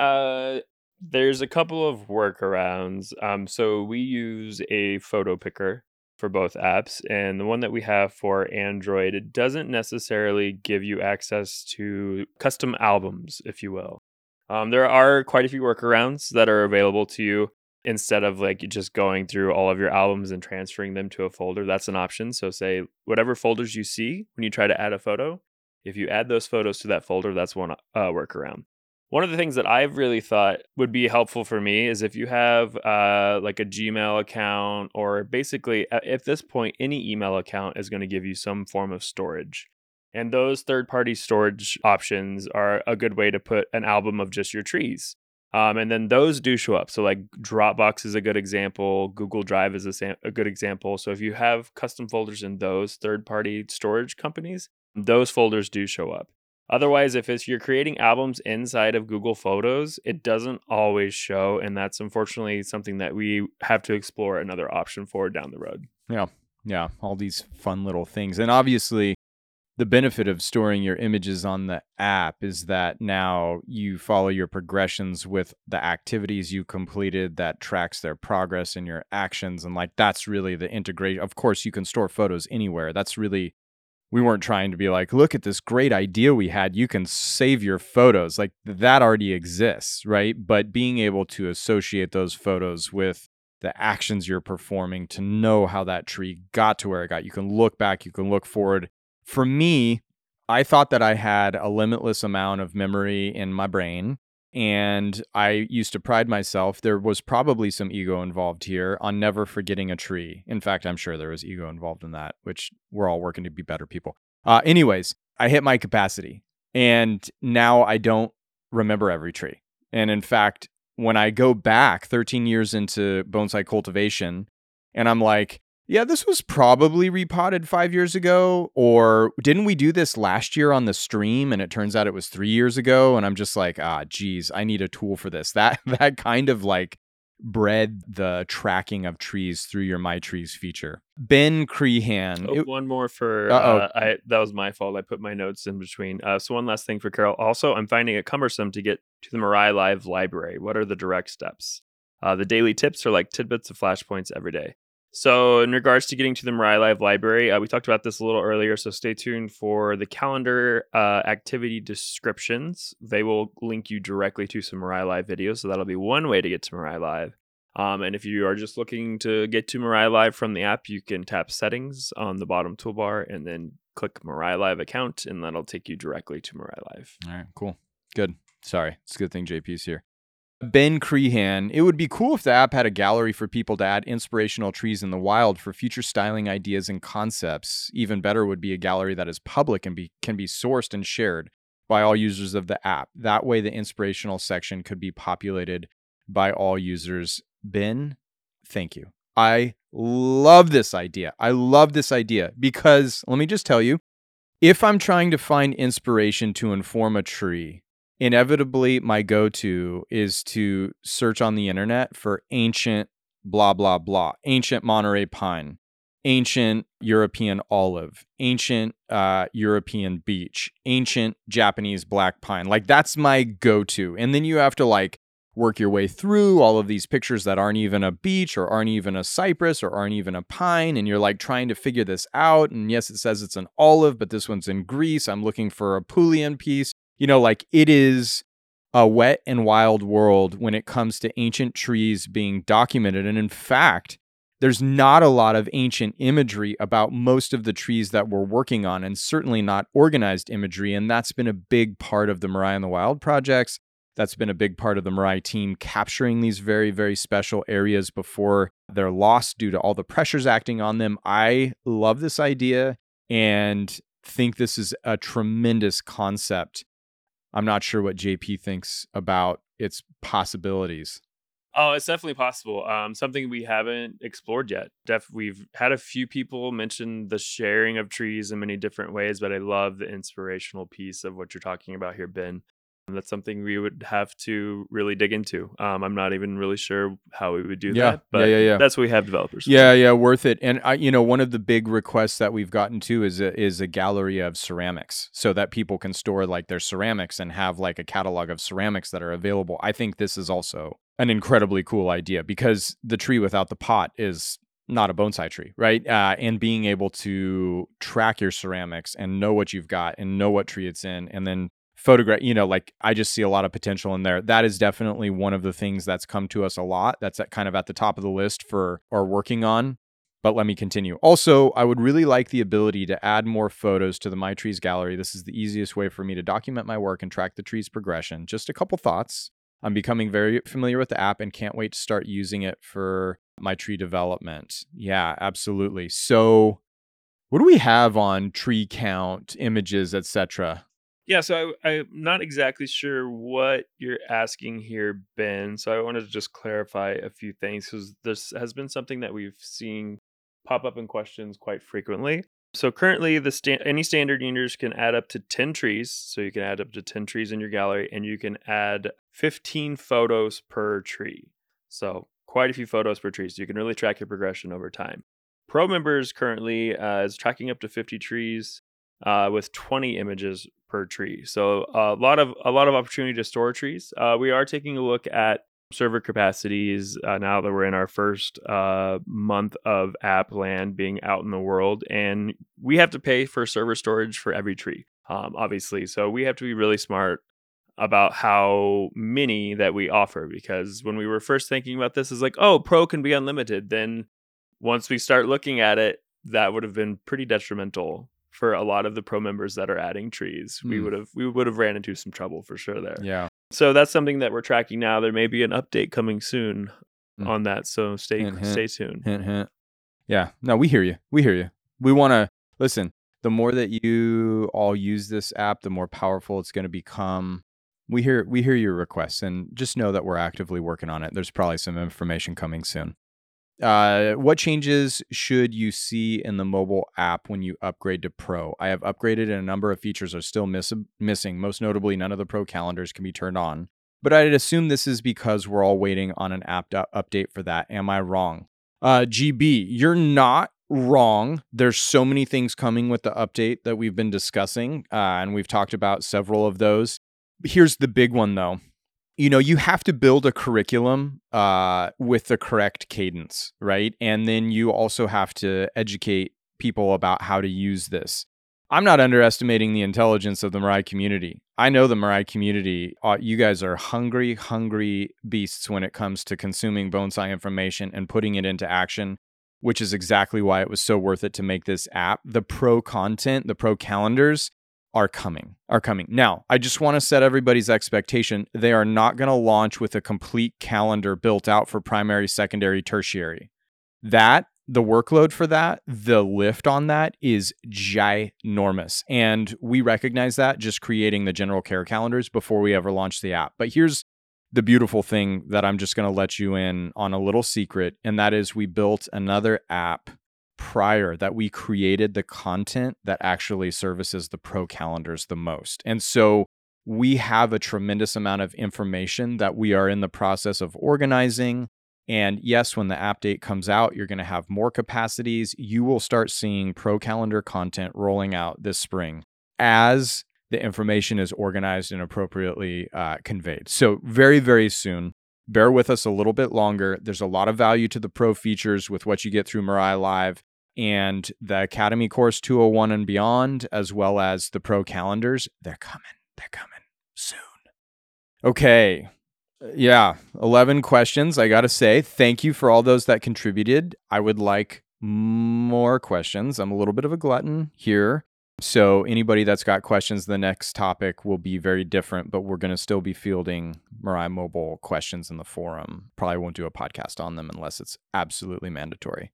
there's a couple of workarounds. So we use a photo picker for both apps, and the one that we have for Android, it doesn't necessarily give you access to custom albums, if you will. There are quite a few workarounds that are available to you. Instead of like just going through all of your albums and transferring them to a folder, that's an option. So say whatever folders you see when you try to add a photo, if you add those photos to that folder, that's one workaround. One of the things that I've really thought would be helpful for me is if you have like a Gmail account, or basically at this point, any email account is going to give you some form of storage. And those third-party storage options are a good way to put an album of just your trees. And then those do show up. So like Dropbox is a good example. Google Drive is a good example. So if you have custom folders in those third-party storage companies, those folders do show up. Otherwise, if you're creating albums inside of Google Photos, it doesn't always show. And that's unfortunately something that we have to explore another option for down the road. Yeah. All these fun little things. And obviously, the benefit of storing your images on the app is that now you follow your progressions with the activities you completed that tracks their progress and your actions. And like, that's really the integration. Of course, you can store photos anywhere. That's really... We weren't trying to be like, look at this great idea we had. You can save your photos. Like, that already exists, right? But being able to associate those photos with the actions you're performing to know how that tree got to where it got. You can look back. You can look forward. For me, I thought that I had a limitless amount of memory in my brain. And I used to pride myself, there was probably some ego involved here, on never forgetting a tree. In fact, I'm sure there was ego involved in that, which we're all working to be better people. Anyways, I hit my capacity, and now I don't remember every tree. And in fact, when I go back 13 years into bonsai cultivation, and I'm like, yeah, this was probably repotted 5 years ago, or didn't we do this last year on the stream? And it turns out it was 3 years ago. And I'm just like, I need a tool for this. That kind of like bred the tracking of trees through your My Trees feature. Ben Crehan. One more for, that was my fault. I put my notes in between. So one last thing for Carol. Also, I'm finding it cumbersome to get to the Mirai Live library. What are the direct steps? The daily tips are like tidbits of flashpoints every day. So in regards to getting to the Mirai Live library, we talked about this a little earlier, so stay tuned for the calendar activity descriptions. They will link you directly to some Mirai Live videos, so that'll be one way to get to Mirai Live. And if you are just looking to get to Mirai Live from the app, you can tap Settings on the bottom toolbar and then click Mirai Live Account, and that'll take you directly to Mirai Live. All right, cool. Good. Sorry. It's a good thing JP's here. Ben Crehan. It would be cool if the app had a gallery for people to add inspirational trees in the wild for future styling ideas and concepts. Even better would be a gallery that is public and can be sourced and shared by all users of the app. That way, the inspirational section could be populated by all users. Ben, thank you. I love this idea. Because let me just tell you, if I'm trying to find inspiration to inform a tree, inevitably, my go-to is to search on the internet for ancient blah, blah, blah, ancient Monterey pine, ancient European olive, ancient European beech, ancient Japanese black pine. Like, that's my go-to. And then you have to like work your way through all of these pictures that aren't even a beech or aren't even a cypress or aren't even a pine. And you're like trying to figure this out. And yes, it says it's an olive, but this one's in Greece. I'm looking for a Apulian piece. You know, like, it is a wet and wild world when it comes to ancient trees being documented. And in fact, there's not a lot of ancient imagery about most of the trees that we're working on, and certainly not organized imagery. And that's been a big part of the Mirai in the Wild projects. That's been a big part of the Mirai team capturing these very, very special areas before they're lost due to all the pressures acting on them. I love this idea and think this is a tremendous concept. I'm not sure what JP thinks about its possibilities. Oh, it's definitely possible. Something we haven't explored yet. We've had a few people mention the sharing of trees in many different ways, but I love the inspirational piece of what you're talking about here, Ben. And that's something we would have to really dig into. I'm not even really sure how we would do that, but that's what we have developers. Yeah, worth it. And I, one of the big requests that we've gotten to is a gallery of ceramics, so that people can store like their ceramics and have like a catalog of ceramics that are available. I think this is also an incredibly cool idea, because the tree without the pot is not a bonsai tree, right? And being able to track your ceramics and know what you've got and know what tree it's in, and then photograph, I just see a lot of potential in there. That is definitely one of the things that's come to us a lot. That's kind of at the top of the list for our working on. But let me continue. Also, I would really like the ability to add more photos to the My Trees gallery. This is the easiest way for me to document my work and track the tree's progression. Just a couple thoughts. I'm becoming very familiar with the app and can't wait to start using it for my tree development. Yeah, absolutely. So what do we have on tree count, images, etc.? Yeah, so I'm not exactly sure what you're asking here, Ben. So I wanted to just clarify a few things, because this has been something that we've seen pop up in questions quite frequently. So currently, any standard users can add up to 10 trees. So you can add up to 10 trees in your gallery, and you can add 15 photos per tree. So quite a few photos per tree. So you can really track your progression over time. Pro members currently is tracking up to 50 trees with 20 images per tree. So a lot of opportunity to store trees. We are taking a look at server capacities now that we're in our first month of app land being out in the world, and we have to pay for server storage for every tree, obviously. So we have to be really smart about how many that we offer, because when we were first thinking about this, is like, oh, Pro can be unlimited. Then once we start looking at it, that would have been pretty detrimental for a lot of the Pro members that are adding trees. We would have ran into some trouble for sure there. Yeah. So that's something that we're tracking now. There may be an update coming soon on that. So stay tuned. Yeah. No, we hear you. We want to listen. The more that you all use this app, the more powerful it's going to become. We hear your requests, and just know that we're actively working on it. There's probably some information coming soon. What changes should you see in the mobile app when you upgrade to Pro? I have upgraded, and a number of features are still missing. Most notably, none of the Pro calendars can be turned on. But I'd assume this is because we're all waiting on an app update for that. Am I wrong? GB, you're not wrong. There's so many things coming with the update that we've been discussing, and we've talked about several of those. Here's the big one, though. You have to build a curriculum with the correct cadence, right? And then you also have to educate people about how to use this. I'm not underestimating the intelligence of the Mirai community. I know the Mirai community, you guys are hungry, hungry beasts when it comes to consuming bonsai information and putting it into action, which is exactly why it was so worth it to make this app. The Pro content, the Pro calendars, are coming. Now, I just want to set everybody's expectation. They are not going to launch with a complete calendar built out for primary, secondary, tertiary. That, the workload for that, the lift on that is ginormous. And we recognize that just creating the general care calendars before we ever launch the app. But here's the beautiful thing that I'm just going to let you in on a little secret, and that is we built another app prior that we created the content that actually services the Pro calendars the most. And so we have a tremendous amount of information that we are in the process of organizing, And yes, when the update comes out, you're going to have more capacities. You will start seeing Pro Calendar content rolling out this spring as the information is organized and appropriately conveyed. So very, very soon. Bear with us a little bit longer. There's a lot of value to the pro features with what you get through Mirai Live and the Academy Course 201 and beyond, as well as the pro calendars. They're coming. They're coming soon. Okay. Yeah, 11 questions. I got to say, thank you for all those that contributed. I would like more questions. I'm a little bit of a glutton here. So anybody that's got questions, the next topic will be very different, but we're going to still be fielding Mirai Mobile questions in the forum. Probably won't do a podcast on them unless it's absolutely mandatory.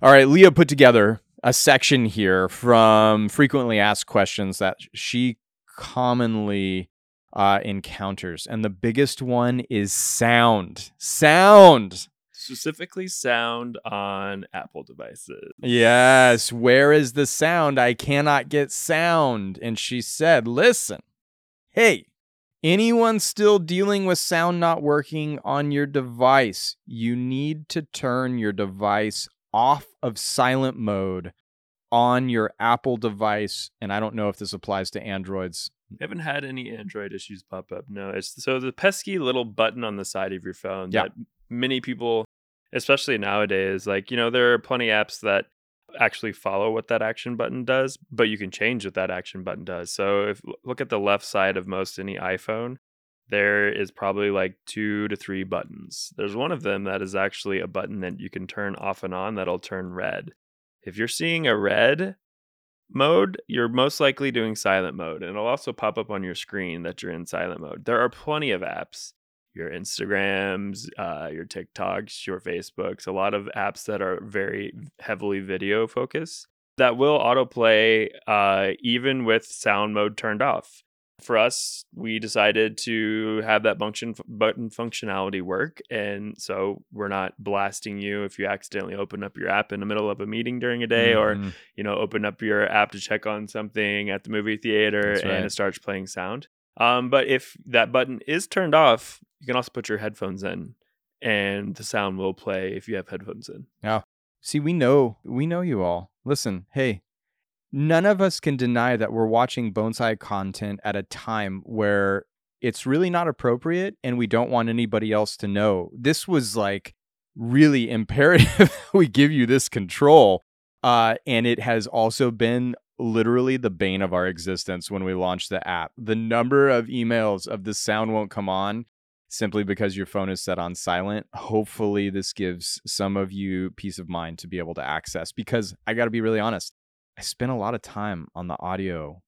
All right, Leah put together a section here from frequently asked questions that she commonly encounters. And the biggest one is sound. Sound! Specifically sound on Apple devices. Yes. Where is the sound? I cannot get sound. And she said, listen, hey, anyone still dealing with sound not working on your device, you need to turn your device off of silent mode on your Apple device. And I don't know if this applies to Androids. I haven't had any Android issues pop up. No, it's so the pesky little button on the side of your phone that many people, especially nowadays, like, you know, there are plenty of apps that actually follow what that action button does, but you can change what that action button does. So if look at the left side of most any iPhone, there is probably like 2 to 3 buttons. There's one of them that is actually a button that you can turn off and on that'll turn red. If you're seeing a red mode, you're most likely doing silent mode, and it'll also pop up on your screen that you're in silent mode. There are plenty of apps. Your Instagrams, your TikToks, your Facebooks, a lot of apps that are very heavily video focused that will autoplay even with sound mode turned off. For us, we decided to have that button functionality work. And so we're not blasting you if you accidentally open up your app in the middle of a meeting during a day or, you know, open up your app to check on something at the movie theater and it starts playing sound. But if that button is turned off, you can also put your headphones in and the sound will play if you have headphones in. Yeah. See, we know you all. Listen, hey, none of us can deny that we're watching bonsai content at a time where it's really not appropriate and we don't want anybody else to know. This was like really imperative we give you this control. And it has also been literally the bane of our existence when we launched the app. The number of emails of the sound won't come on simply because your phone is set on silent. Hopefully this gives some of you peace of mind to be able to access, because I got to be really honest, I spent a lot of time on the audio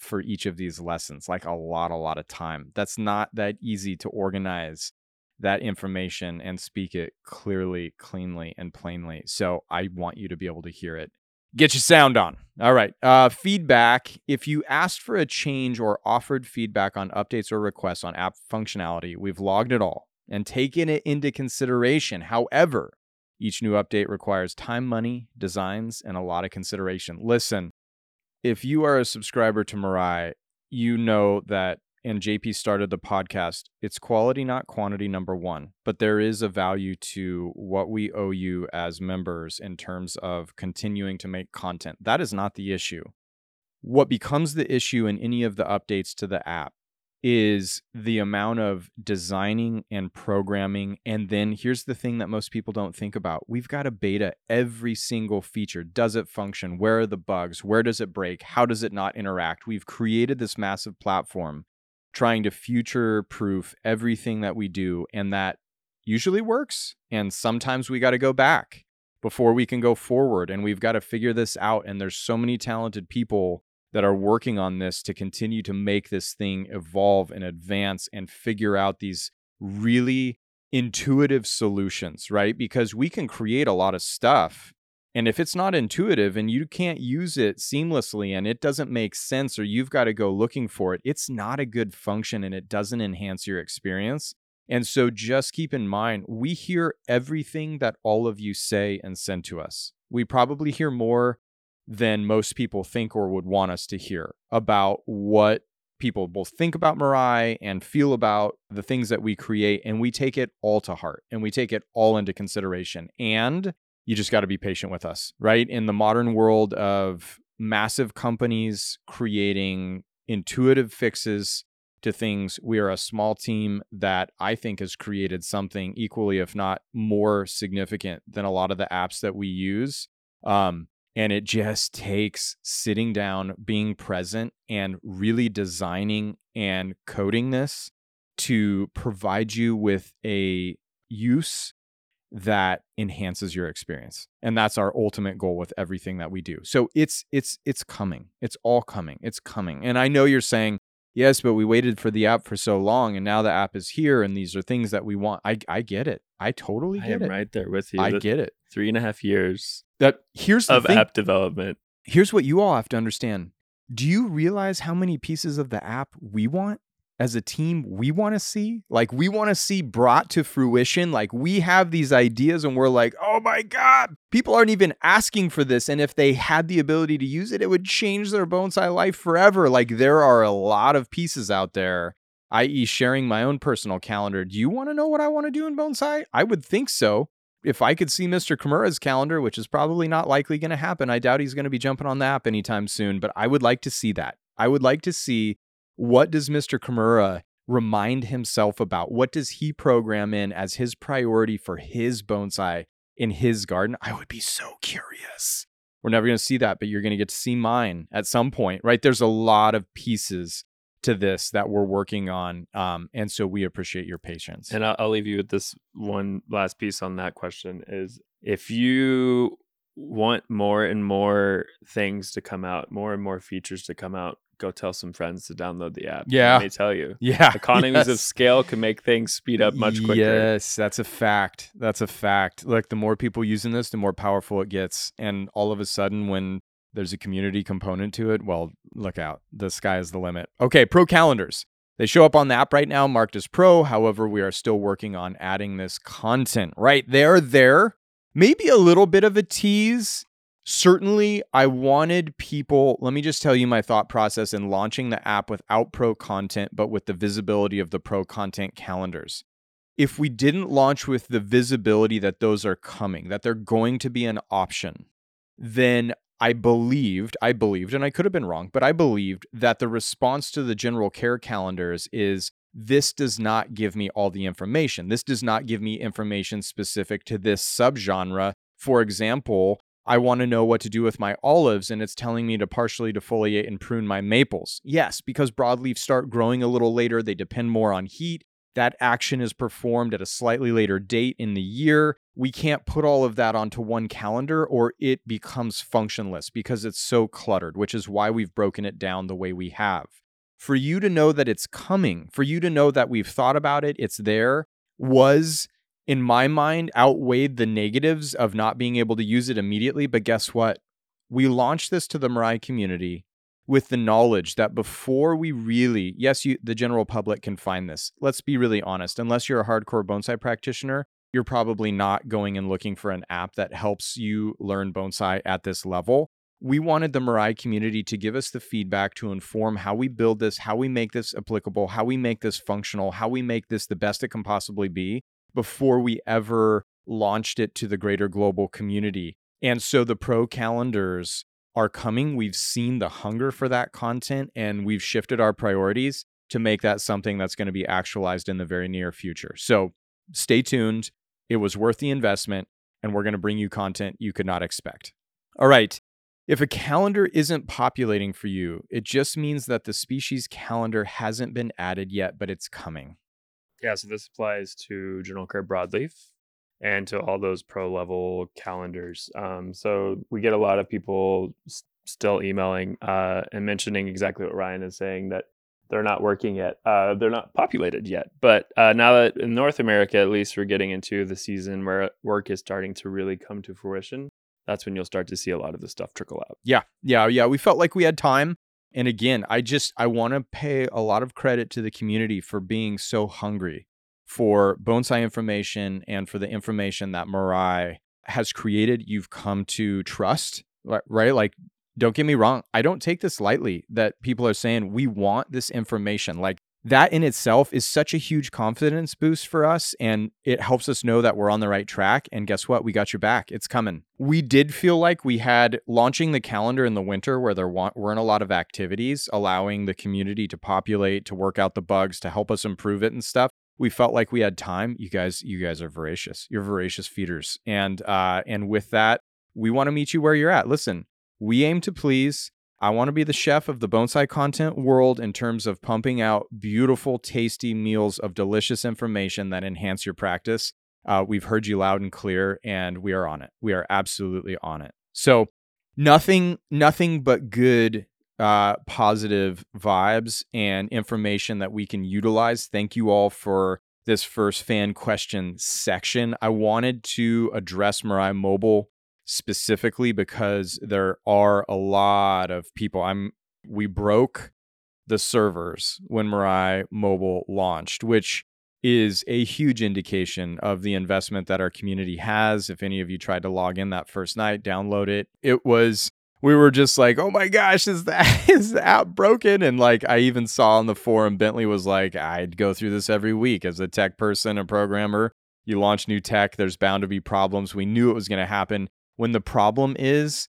for each of these lessons, like a lot of time. That's not that easy to organize that information and speak it clearly, cleanly, and plainly. So I want you to be able to hear it. Get your sound on. All right. Feedback. If you asked for a change or offered feedback on updates or requests on app functionality, we've logged it all and taken it into consideration. However, each new update requires time, money, designs, and a lot of consideration. Listen, if you are a subscriber to Mirai, you know that, and JP started the podcast, it's quality, not quantity, number one. But there is a value to what we owe you as members in terms of continuing to make content. That is not the issue. What becomes the issue in any of the updates to the app is the amount of designing and programming. And then here's the thing that most people don't think about. We've got to beta every single feature. Does it function? Where are the bugs? Where does it break? How does it not interact? We've created this massive platform, trying to future-proof everything that we do, and that usually works. And sometimes we got to go back before we can go forward, and we've got to figure this out. And there's so many talented people that are working on this to continue to make this thing evolve and advance and figure out these really intuitive solutions, right? Because we can create a lot of stuff, and if it's not intuitive and you can't use it seamlessly and it doesn't make sense, or you've got to go looking for it, it's not a good function and it doesn't enhance your experience. And so just keep in mind, we hear everything that all of you say and send to us. We probably hear more than most people think or would want us to hear about what people both think about Mirai and feel about the things that we create, and we take it all to heart and we take it all into consideration. And you just got to be patient with us, right? In the modern world of massive companies creating intuitive fixes to things, we are a small team that I think has created something equally, if not more significant than a lot of the apps that we use. And it just takes sitting down, being present, and really designing and coding this to provide you with a use that enhances your experience. And that's our ultimate goal with everything that we do. So it's coming. It's all coming. It's coming. And I know you're saying, yes, but we waited for the app for so long, and now the app is here, and these are things that we want. I get it. I totally get it. I am right there with you. I get it. 3.5 years of app development. Here's what you all have to understand. Do you realize how many pieces of the app we want as a team? We want to see, like, we want to see brought to fruition. Like, we have these ideas, and we're like, oh my God, people aren't even asking for this. And if they had the ability to use it, it would change their bonsai life forever. Like, there are a lot of pieces out there, i.e., sharing my own personal calendar. Do you want to know what I want to do in bonsai? I would think so. If I could see Mr. Kimura's calendar, which is probably not likely going to happen, I doubt he's going to be jumping on the app anytime soon, but I would like to see that. I would like to see, what does Mr. Kimura remind himself about? What does he program in as his priority for his bonsai in his garden? I would be so curious. We're never going to see that, but you're going to get to see mine at some point, right? There's a lot of pieces to this that we're working on. And so we appreciate your patience. And I'll leave you with this one last piece on that question is, if you want more and more things to come out, more and more features to come out, go tell some friends to download the app. Yeah. They tell you. Yeah. Economies of scale can make things speed up much quicker. Yes, that's a fact. That's a fact. Like, the more people using this, the more powerful it gets. And all of a sudden, when there's a community component to it, well, look out. The sky is the limit. Okay, pro calendars. They show up on the app right now, marked as pro. However, we are still working on adding this content. Right, they're there. Maybe a little bit of a tease. Certainly, I wanted people, let me just tell you my thought process in launching the app without pro content, but with the visibility of the pro content calendars. If we didn't launch with the visibility that those are coming, that they're going to be an option, then I believed, and I could have been wrong, but I believed that the response to the general care calendars is, this does not give me all the information. This does not give me information specific to this subgenre. For example, I want to know what to do with my olives, and it's telling me to partially defoliate and prune my maples. Yes, because broadleaf start growing a little later. They depend more on heat. That action is performed at a slightly later date in the year. We can't put all of that onto one calendar, or it becomes functionless because it's so cluttered, which is why we've broken it down the way we have. For you to know that it's coming, for you to know that we've thought about it, it's there, was, in my mind, outweighed the negatives of not being able to use it immediately. But guess what? We launched this to the Mirai community with the knowledge that before we really, the general public can find this. Let's be really honest. Unless you're a hardcore bonsai practitioner, you're probably not going and looking for an app that helps you learn bonsai at this level. We wanted the Mirai community to give us the feedback to inform how we build this, how we make this applicable, how we make this functional, how we make this the best it can possibly be, before we ever launched it to the greater global community. And so the pro calendars are coming. We've seen the hunger for that content, and we've shifted our priorities to make that something that's going to be actualized in the very near future. So stay tuned. It was worth the investment, and we're going to bring you content you could not expect. All right. If a calendar isn't populating for you, it just means that the species calendar hasn't been added yet, but it's coming. Yeah, so this applies to general care broadleaf and to all those pro-level calendars. So we get a lot of people still emailing and mentioning exactly what Ryan is saying, that they're not working yet. They're not populated yet. But now that in North America, at least, we're getting into the season where work is starting to really come to fruition, that's when you'll start to see a lot of this stuff trickle out. Yeah. We felt like we had time. And again, I want to pay a lot of credit to the community for being so hungry for bonsai information and for the information that Mirai has created. You've come to trust, right? Like, don't get me wrong, I don't take this lightly that people are saying we want this information. Like, that in itself is such a huge confidence boost for us, and it helps us know that we're on the right track. And guess what? We got your back. It's coming. We did feel like we had launching the calendar in the winter where there weren't a lot of activities, allowing the community to populate, to work out the bugs, to help us improve it and stuff. We felt like we had time. You guys are voracious. You're voracious feeders. And with that, we want to meet you where you're at. Listen, we aim to please. I want to be the chef of the bonsai content world in terms of pumping out beautiful, tasty meals of delicious information that enhance your practice. We've heard you loud and clear, and we are on it. We are absolutely on it. So nothing but good, positive vibes and information that we can utilize. Thank you all for this first fan question section. I wanted to address Mirai Mobile specifically because there are a lot of people. We broke the servers when Mirai Mobile launched, which is a huge indication of the investment that our community has. If any of you tried to log in that first night, download it. We were just like, oh my gosh, is the app broken? And like, I even saw on the forum, Bentley was like, I'd go through this every week as a tech person, a programmer. You launch new tech, there's bound to be problems. We knew it was going to happen. When the problem is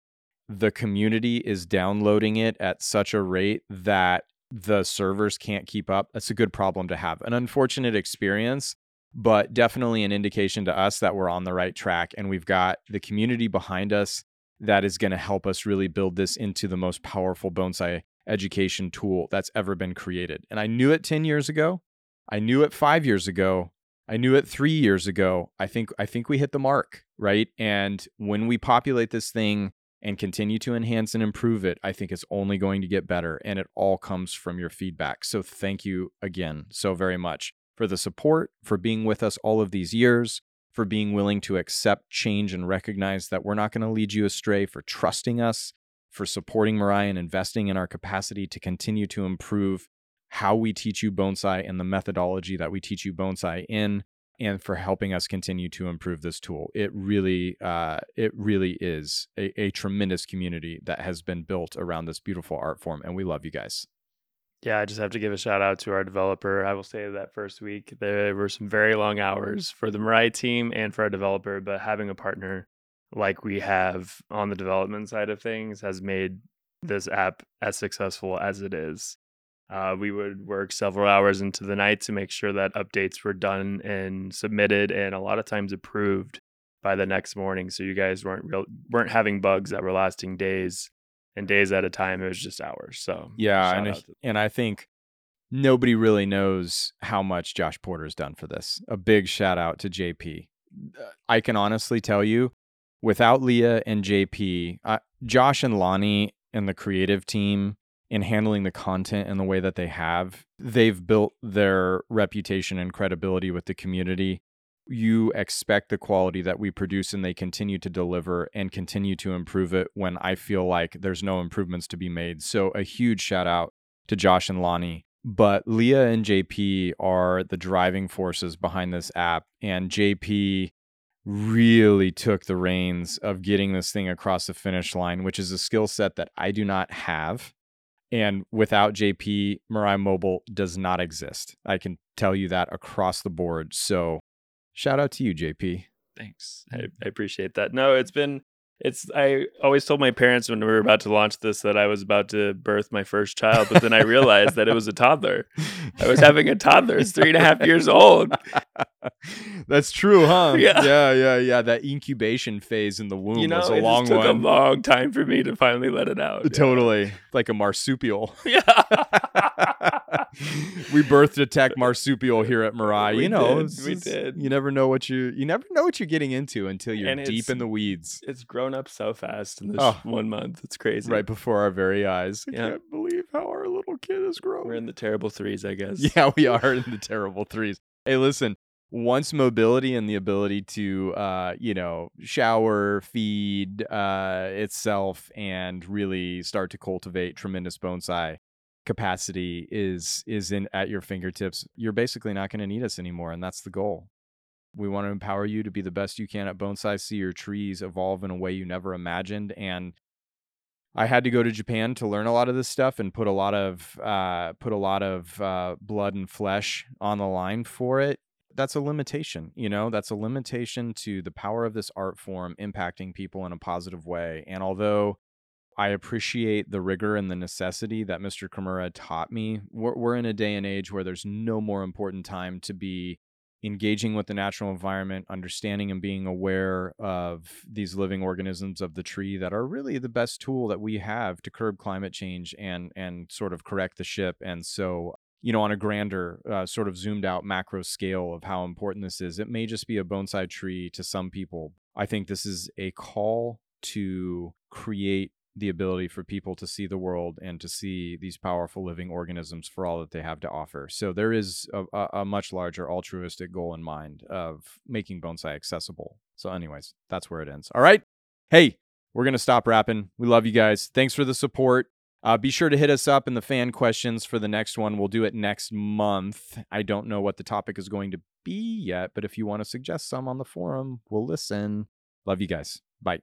the community is downloading it at such a rate that the servers can't keep up, that's a good problem to have. An unfortunate experience, but definitely an indication to us that we're on the right track and we've got the community behind us that is going to help us really build this into the most powerful bonsai education tool that's ever been created. And I knew it 10 years ago. I knew it 5 years ago. I knew it 3 years ago. I think we hit the mark, right? And when we populate this thing and continue to enhance and improve it, I think it's only going to get better. And it all comes from your feedback. So thank you again so very much for the support, for being with us all of these years, for being willing to accept change and recognize that we're not going to lead you astray, for trusting us, for supporting Mirai and investing in our capacity to continue to improve how we teach you bonsai and the methodology that we teach you bonsai in, and for helping us continue to improve this tool. It really is a tremendous community that has been built around this beautiful art form, and we love you guys. Yeah, I just have to give a shout out to our developer. I will say that first week, there were some very long hours for the Mirai team and for our developer, but having a partner like we have on the development side of things has made this app as successful as it is. We would work several hours into the night to make sure that updates were done and submitted, and a lot of times approved by the next morning. So you guys weren't having bugs that were lasting days and days at a time. It was just hours. So yeah, and I think nobody really knows how much Josh Porter's done for this. A big shout out to JP. I can honestly tell you, without Leah and JP, Josh and Lonnie and the creative team, in handling the content in the way that they have, they've built their reputation and credibility with the community. You expect the quality that we produce, and they continue to deliver and continue to improve it when I feel like there's no improvements to be made. So a huge shout out to Josh and Lonnie. But Leah and JP are the driving forces behind this app, and JP really took the reins of getting this thing across the finish line, which is a skill set that I do not have. And without JP, Mirai Mobile does not exist. I can tell you that across the board. So shout out to you, JP. Thanks. I appreciate that. No, I always told my parents when we were about to launch this that I was about to birth my first child, but then I realized that it was a toddler. I was having a toddler. It's 3.5 years old. That's true, huh? Yeah. That incubation phase in the womb was a long one. It took a long time for me to finally let it out. Totally. Yeah. Like a marsupial. Yeah. We birthed a tech marsupial here at Mirai. We did. You never know what you're getting into until you're deep in the weeds. It's grown up so fast in this 1 month. It's crazy. Right before our very eyes. I can't believe how our little kid has grown. We're in the terrible threes, I guess. Yeah, we are in the terrible threes. Hey, listen. Once mobility and the ability to, shower, feed itself, and really start to cultivate tremendous bonsai capacity is in at your fingertips. You're basically not going to need us anymore, and that's the goal. We want to empower you to be the best you can at bonsai, see your trees evolve in a way you never imagined, and I had to go to Japan to learn a lot of this stuff and put a lot of blood and flesh on the line for it. That's a limitation, you know, that's a limitation to the power of this art form impacting people in a positive way. And although I appreciate the rigor and the necessity that Mr. Kimura taught me, we're in a day and age where there's no more important time to be engaging with the natural environment, understanding and being aware of these living organisms of the tree that are really the best tool that we have to curb climate change and sort of correct the ship. And so, you know, on a grander sort of zoomed out macro scale of how important this is, it may just be a bonsai tree to some people. I think this is a call to create the ability for people to see the world and to see these powerful living organisms for all that they have to offer. So there is a much larger altruistic goal in mind of making bonsai accessible. So anyways, that's where it ends. All right. Hey, we're going to stop rapping. We love you guys. Thanks for the support. Be sure to hit us up in the fan questions for the next one. We'll do it next month. I don't know what the topic is going to be yet, but if you want to suggest some on the forum, we'll listen. Love you guys. Bye.